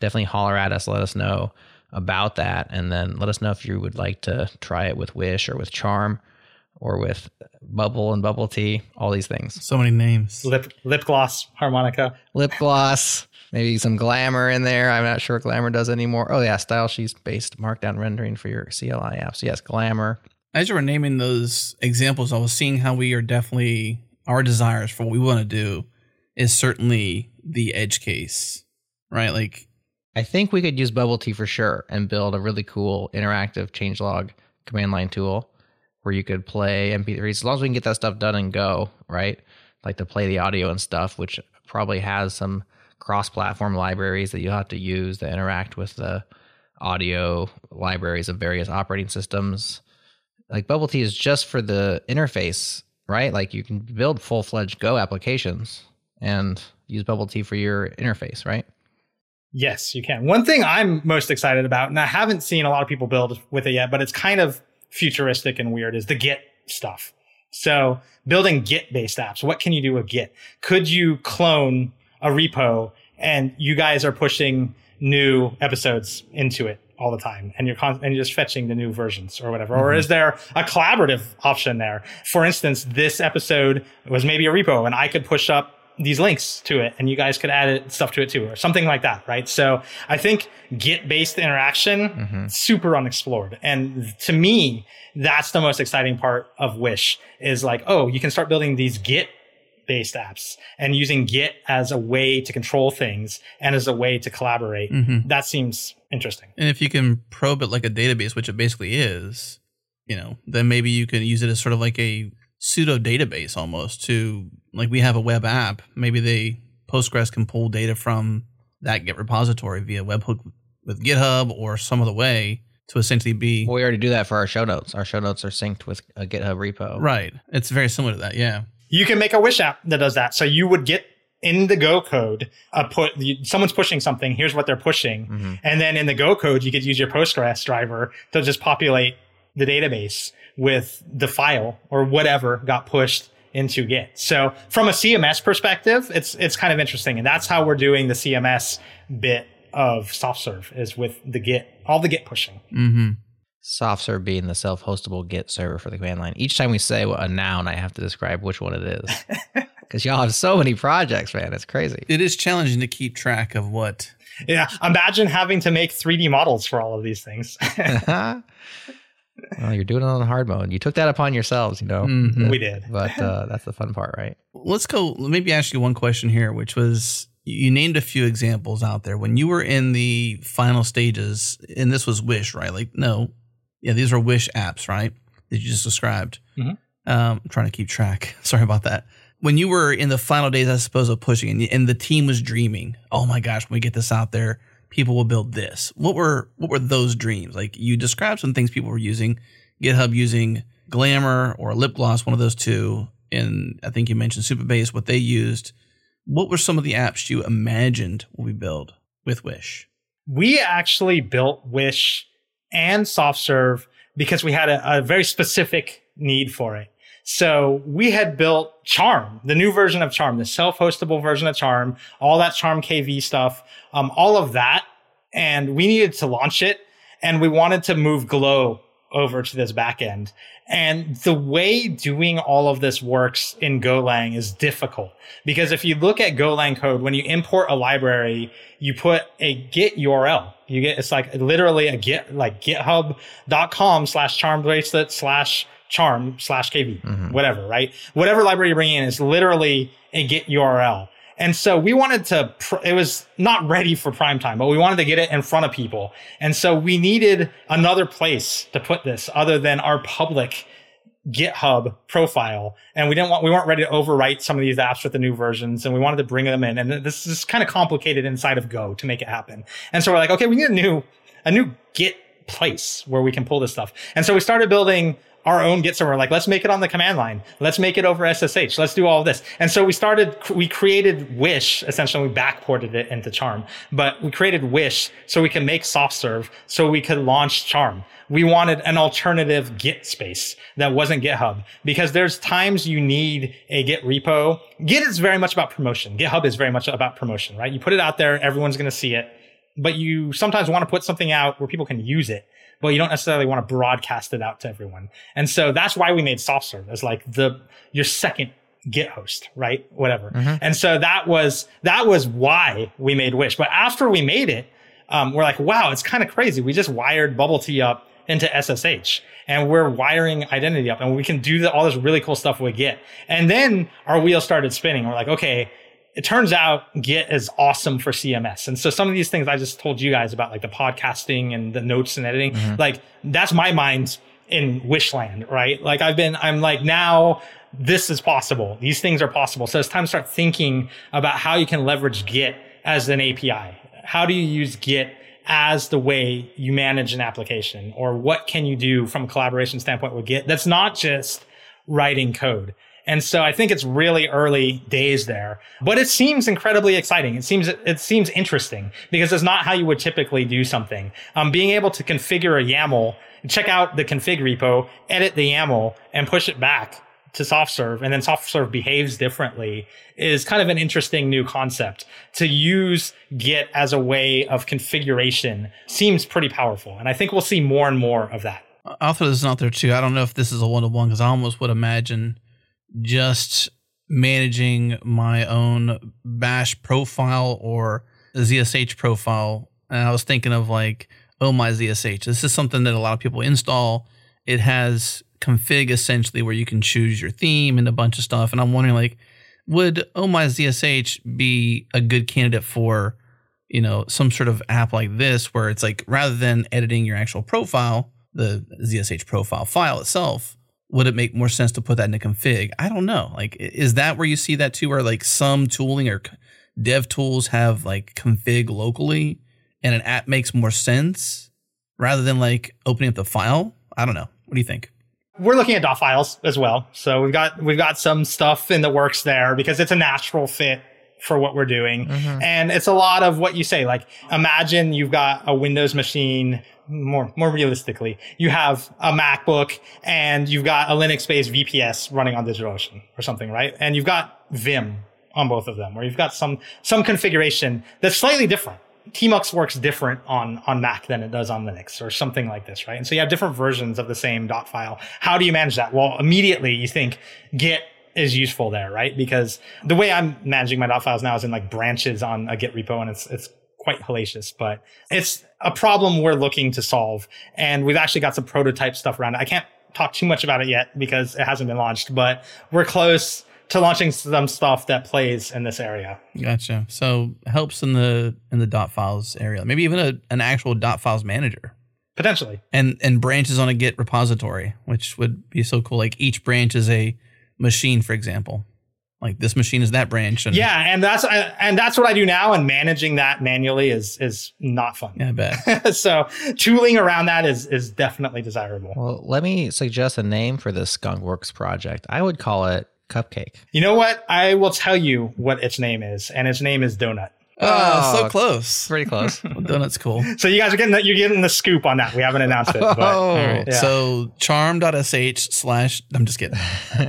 definitely holler at us. Let us know about that. And then let us know if you would like to try it with Wish or with Charm or with Bubble and Bubble Tea, all these things. So many names. Lip, lip gloss, harmonica. Lip gloss. Maybe some Glamour in there. I'm not sure what Glamour does anymore. Oh, yeah, style sheets based markdown rendering for your C L I apps. Yes, Glamour. As you were naming those examples, I was seeing how we are definitely, our desires for what we want to do is certainly the edge case, right? Like, I think we could use Bubble Tea for sure and build a really cool interactive changelog command line tool where you could play M P threes. As long as we can get that stuff done and go, right? Like to play the audio and stuff, which probably has some cross-platform libraries that you have to use to interact with the audio libraries of various operating systems. Like Bubble Tea is just for the interface, right? Like you can build full-fledged Go applications and use Bubble Tea for your interface, right? Yes, you can. One thing I'm most excited about, and I haven't seen a lot of people build with it yet, but it's kind of futuristic and weird, is the Git stuff. So building Git-based apps, what can you do with Git? Could you clone a repo, and you guys are pushing new episodes into it all the time, and you're con- and you're just fetching the new versions or whatever. Mm-hmm. Or is there a collaborative option there? For instance, this episode was maybe a repo, and I could push up these links to it, and you guys could add stuff to it too, or something like that, right? So I think Git-based interaction, mm-hmm. super unexplored, and to me, that's the most exciting part of Wish is like, oh, you can start building these Git based apps and using Git as a way to control things and as a way to collaborate. Mm-hmm. That seems interesting. And if you can probe it like a database, which it basically is, you know, then maybe you can use it as sort of like a pseudo database almost to, like, we have a web app. Maybe they Postgres can pull data from that Git repository via webhook with GitHub or some other way to essentially be. Well, we already do that for our show notes. Our show notes are synced with a GitHub repo. Right. It's very similar to that. Yeah. You can make a Wish app that does that. So you would get in the Go code, a put, you, someone's pushing something, here's what they're pushing. Mm-hmm. And then in the Go code, you could use your Postgres driver to just populate the database with the file or whatever got pushed into Git. So from a C M S perspective, it's it's kind of interesting. And that's how we're doing the C M S bit of Soft Serve, is with the Git, all the Git pushing. Mm-hmm. Soft Serve being the self-hostable Git server for the command line. Each time we say a noun, I have to describe which one it is, because y'all have so many projects, man. It's crazy. It is challenging to keep track of what. Yeah, imagine having to make three D models for all of these things. Well, you're doing it on hard mode. You took that upon yourselves, you know. Mm-hmm. We did, but uh, that's the fun part, right? Let's go. Let me ask you one question here, which was. You named a few examples out there when you were in the final stages, and this was Wish, right? Like, no. Yeah, these are Wish apps, right? That you just described. Mm-hmm. Um, I'm trying to keep track. Sorry about that. When you were in the final days, I suppose, of pushing, and, and the team was dreaming, oh my gosh, when we get this out there, people will build this. What were what were those dreams? Like, you described some things people were using, GitHub using Glamour or Lip Gloss, one of those two. And I think you mentioned Supabase, what they used. what were some of the apps you imagined we build with Wish? We actually built Wish and Soft Serve because we had a, a very specific need for it. So we had built Charm, the new version of Charm, the self-hostable version of Charm, all that Charm K V stuff, um, all of that. And we needed to launch it. And we wanted to move Glow over to this backend. And the way doing all of this works in Golang is difficult, because if you look at Golang code, when you import a library, you put a Git U R L. You get, it's like literally a Git, like github.com slash charm bracelet slash charm slash K V, mm-hmm. whatever, right? Whatever library you bring in is literally a Git U R L. And so we wanted to, pr- it was not ready for prime time, but we wanted to get it in front of people. And so we needed another place to put this other than our public GitHub profile. And we didn't want, we weren't ready to overwrite some of these apps with the new versions, and we wanted to bring them in. And this is kind of complicated inside of Go to make it happen. And so we're like, okay, we need a new, a new Git place where we can pull this stuff. And so we started building our own Git server. Like, let's make it on the command line. Let's make it over S S H. Let's do all of this. And so we started, we created Wish, essentially we backported it into Charm, but we created Wish so we can make Soft Serve, so we could launch Charm. We wanted an alternative Git space that wasn't GitHub, because there's times you need a Git repo. Git is very much about promotion. GitHub is very much about promotion, right? You put it out there, everyone's going to see it, but you sometimes want to put something out where people can use it, but you don't necessarily want to broadcast it out to everyone. And so that's why we made Soft Serve as like the, your second Git host, right? Whatever. Mm-hmm. And so that was, that was why we made Wish. But after we made it, um, we're like, wow, it's kind of crazy. We just wired Bubble Tea up into S S H, and we're wiring identity up, and we can do the, all this really cool stuff with Git. And then our wheels started spinning. We're like, okay, it turns out Git is awesome for C M S. And so some of these things I just told you guys about, like the podcasting and the notes and editing, mm-hmm. like that's my mind in Wishland, right? Like I've been, I'm like, now this is possible. These things are possible. So it's time to start thinking about how you can leverage Git as an A P I. How do you use Git as the way you manage an application, or what can you do from a collaboration standpoint with Git? That's not just writing code. And so I think it's really early days there, but it seems incredibly exciting. It seems, it seems interesting, because it's not how you would typically do something. Um, being able to configure a YAML, check out the config repo, edit the YAML, and push it back to Soft Serve, and then Soft Serve behaves differently, is kind of an interesting new concept. To use Git as a way of configuration seems pretty powerful, and I think we'll see more and more of that. I'll throw this out there too. I don't know if this is a one-to-one, because I almost would imagine just managing my own Bash profile or Z S H profile. And I was thinking of like, oh, my Z S H. This is something that a lot of people install. It has config essentially where you can choose your theme and a bunch of stuff. And I'm wondering, like, would oh, my Z S H be a good candidate for, you know, some sort of app like this, where it's like, rather than editing your actual profile, the Z S H profile file itself, would it make more sense to put that in a config? I don't know. Like, is that where you see that too, where like some tooling or dev tools have like config locally and an app makes more sense rather than like opening up the file? I don't know. What do you think? We're looking at dot files as well. So we've got, we've got some stuff in the works there, because it's a natural fit for what we're doing. Mm-hmm. And it's a lot of what you say. Like, imagine you've got a Windows machine. More, more realistically, you have a MacBook and you've got a Linux-based V P S running on DigitalOcean or something, right? And you've got Vim on both of them, or you've got some, some configuration that's slightly different. Tmux works different on, on Mac than it does on Linux, or something like this, right? And so you have different versions of the same dot file. How do you manage that? Well, immediately you think Git is useful there, right? Because the way I'm managing my dot files now is in like branches on a Git repo, and it's, it's quite hellacious, but it's a problem we're looking to solve. And we've actually got some prototype stuff around it. I can't talk too much about it yet because it hasn't been launched, but we're close to launching some stuff that plays in this area. Gotcha. So helps in the, in the dot files area, maybe even a, an actual dot files manager. Potentially. And, and branches on a Git repository, which would be so cool. Like each branch is a machine, for example. Like this machine is that branch. And yeah, and that's I, and that's what I do now. And managing that manually is is not fun. Yeah, I bet. So tooling around that is is definitely desirable. Well, let me suggest a name for this Skunkworks project. I would call it Cupcake. You know what? I will tell you what its name is, and its name is Donut. Oh, oh so close. Pretty close. Well, Donut's cool. So you guys are getting the, you're getting the scoop on that. We haven't announced it. But, oh, right. yeah. So charm.sh slash, I'm just kidding.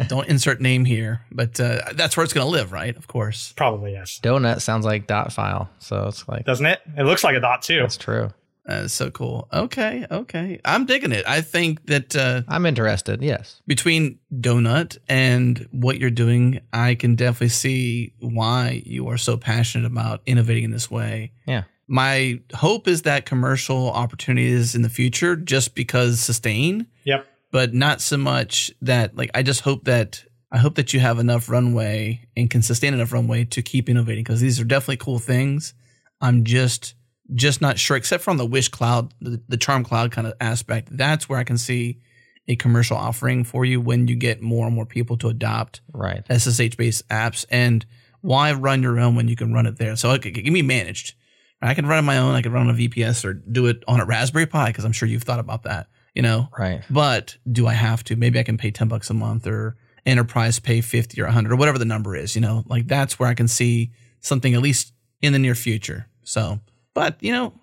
Don't insert name here, but uh, that's where it's going to live, right? Of course. Probably, yes. Donut sounds like dot file. So it's like. Doesn't it? It looks like a dot too. That's true. Uh, so cool. Okay. Okay. I'm digging it. I think that uh, I'm interested. Yes. Between Donut and what you're doing, I can definitely see why you are so passionate about innovating in this way. Yeah. My hope is that commercial opportunities in the future just because sustain. Yep. But not so much that like I just hope that I hope that you have enough runway and can sustain enough runway to keep innovating because these are definitely cool things. I'm just. Just not sure, except for on the Wish Cloud, the, the Charm Cloud kind of aspect. That's where I can see a commercial offering for you when you get more and more people to adopt right. S S H-based apps. And why run your own when you can run it there? So it can be managed. I can run it my own. I can run on a V P S or do it on a Raspberry Pi because I'm sure you've thought about that. You know, right? But do I have to? Maybe I can pay ten bucks a month or enterprise pay fifty or a hundred or whatever the number is. You know, like that's where I can see something at least in the near future. So. But, you know,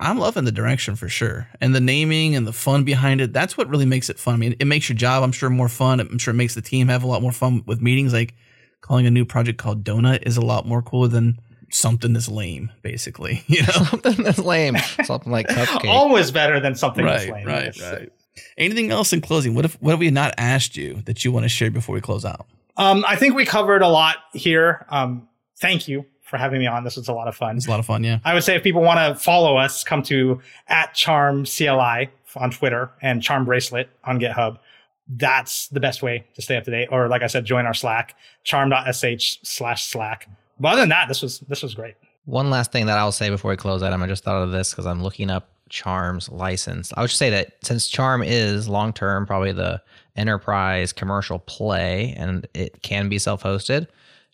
I'm loving the direction for sure. And the naming and the fun behind it, that's what really makes it fun. I mean, it makes your job, I'm sure, more fun. I'm sure it makes the team have a lot more fun with meetings. Like calling a new project called Donut is a lot more cooler than something that's lame, basically. You know, something that's lame. Something like Cupcake. Always better than something right, that's lame. Right, yes. right. Anything else in closing? What if what have we not asked you that you want to share before we close out? Um, I think we covered a lot here. Um, thank you. For having me on. This was a lot of fun. It's a lot of fun, yeah. I would say if people want to follow us, come to at CharmCLI on Twitter and CharmBracelet on GitHub. That's the best way to stay up to date. Or like I said, join our Slack, charm.sh slash Slack. But other than that, this was this was great. One last thing that I'll say before we close out, I just thought of this because I'm looking up Charm's license. I would just say that since Charm is long-term, probably the enterprise commercial play, and it can be self-hosted,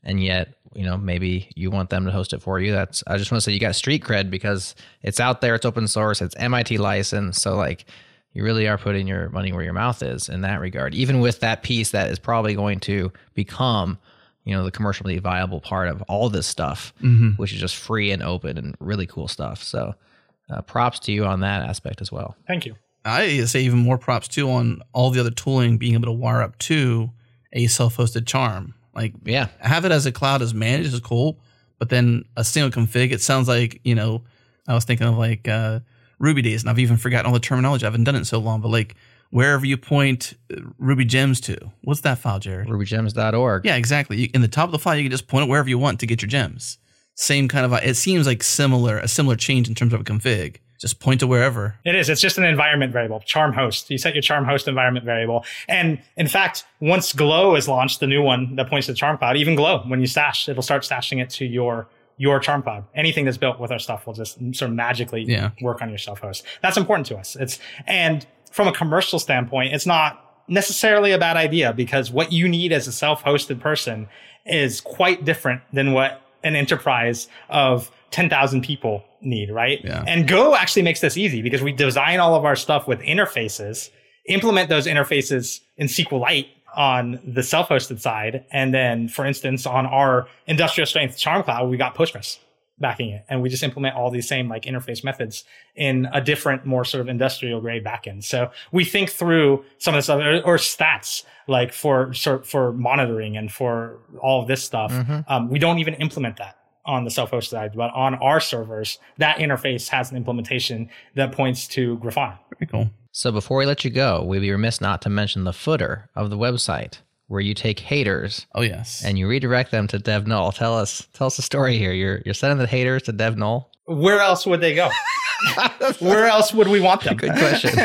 and yet you know, maybe you want them to host it for you. That's, I just want to say you got street cred because it's out there, it's open source, it's M I T licensed. So like you really are putting your money where your mouth is in that regard, even with that piece that is probably going to become, you know, the commercially viable part of all this stuff, mm-hmm. which is just free and open and really cool stuff. So uh, props to you on that aspect as well. Thank you. I say even more props too on all the other tooling being able to wire up to a self-hosted Charm. Like, yeah, have it as a cloud as managed is cool, but then a single config, it sounds like, you know, I was thinking of like uh, Ruby days, and I've even forgotten all the terminology. I haven't done it in so long, but like wherever you point Ruby gems to, what's that file, Jared? ruby gems dot org. Yeah, exactly. You, in the top of the file, you can just point it wherever you want to get your gems. Same kind of, it seems like similar, a similar change in terms of a config. Just point to wherever. It is. It's just an environment variable, Charm host. You set your Charm host environment variable. And in fact, once Glow is launched, the new one that points to Charm Cloud, even Glow, when you stash, it'll start stashing it to your your Charm Cloud. Anything that's built with our stuff will just sort of magically yeah. work on your self-host. That's important to us. It's and from a commercial standpoint, it's not necessarily a bad idea because what you need as a self-hosted person is quite different than what an enterprise of ten thousand people need, right? Yeah. And Go actually makes this easy because we design all of our stuff with interfaces, implement those interfaces in SQLite on the self-hosted side. And then, for instance, on our industrial strength Charm Cloud, we got Postgres backing it. And we just implement all these same like interface methods in a different, more sort of industrial grade backend. So we think through some of this stuff or, or stats like for, for monitoring and for all of this stuff. Mm-hmm. Um, we don't even implement that on the self-hosted side, but on our servers, that interface has an implementation that points to Grafana. Pretty cool. So before we let you go, we'd be remiss not to mention the footer of the website where you take haters. Oh, yes. And you redirect them to Dev Null. Tell us, tell us the story here. You're you're sending the haters to Dev Null. Where else would they go? Where else would we want them? Good question.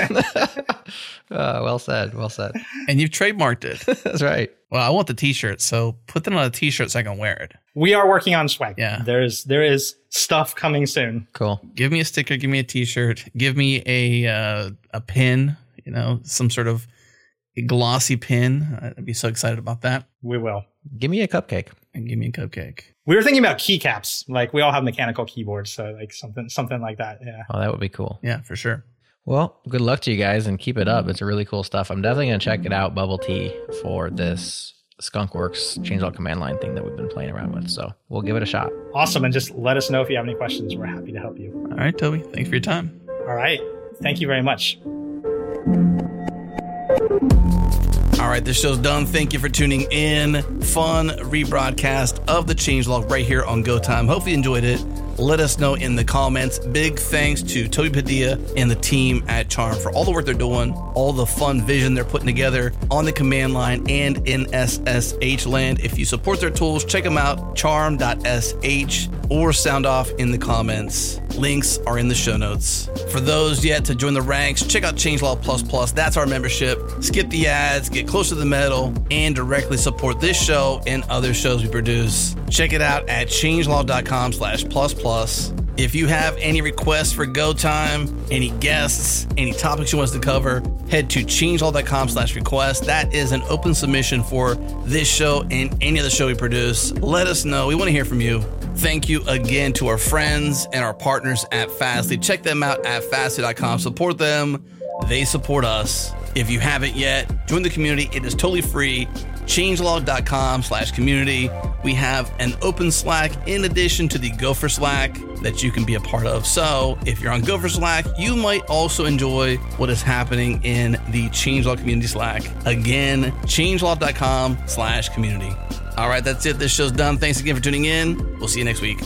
uh, well said. Well said. And you've trademarked it. That's right. Well, I want the T-shirt, so put them on a T-shirt so I can wear it. We are working on swag. Yeah. There's there is stuff coming soon. Cool. Give me a sticker. Give me a T-shirt. Give me a uh, a pin. You know, some sort of glossy pin. I'd be so excited about that. We will. Give me a cupcake. And give me a cupcake. We were thinking about keycaps. Like we all have mechanical keyboards, so like something something like that. Yeah. Oh, that would be cool. Yeah, for sure. Well, good luck to you guys and keep it up. It's really cool stuff. I'm definitely going to check it out, Bubble Tea, for this skunkworks change dot command line thing that we've been playing around with. So we'll give it a shot. Awesome. And just let us know if you have any questions. We're happy to help you. All right, Toby. Thanks for your time. All right. Thank you very much. All right, this show's done. Thank you for tuning in. Fun rebroadcast of the changelog right here on Go Time. Hope you enjoyed it. Let us know in the comments. Big thanks to Toby Padilla and the team at Charm for all the work they're doing, all the fun vision they're putting together on the command line and in S S H land. If you support their tools, check them out, charm dot s h, or sound off in the comments. Links are in the show notes. For those yet to join the ranks, check out Changelog Plus Plus. That's our membership. Skip the ads, get close to the medal, and directly support this show and other shows we produce. Check it out at changelog dot com slash plus plus. If you have any requests for Go Time, any guests, any topics you want us to cover, head to changelog dot com slash request. That is an open submission for this show and any other show we produce. Let us know. We want to hear from you. Thank you again to our friends and our partners at Fastly. Check them out at fastly dot com. Support them. They support us. If you haven't yet, join the community. It is totally free. changelog dot com slash community. We have an open Slack in addition to the Gopher Slack that you can be a part of. So if you're on Gopher Slack, you might also enjoy what is happening in the Changelog community Slack. Again, changelog dot com slash community. All right, that's it. This show's done. Thanks again for tuning in. We'll see you next week.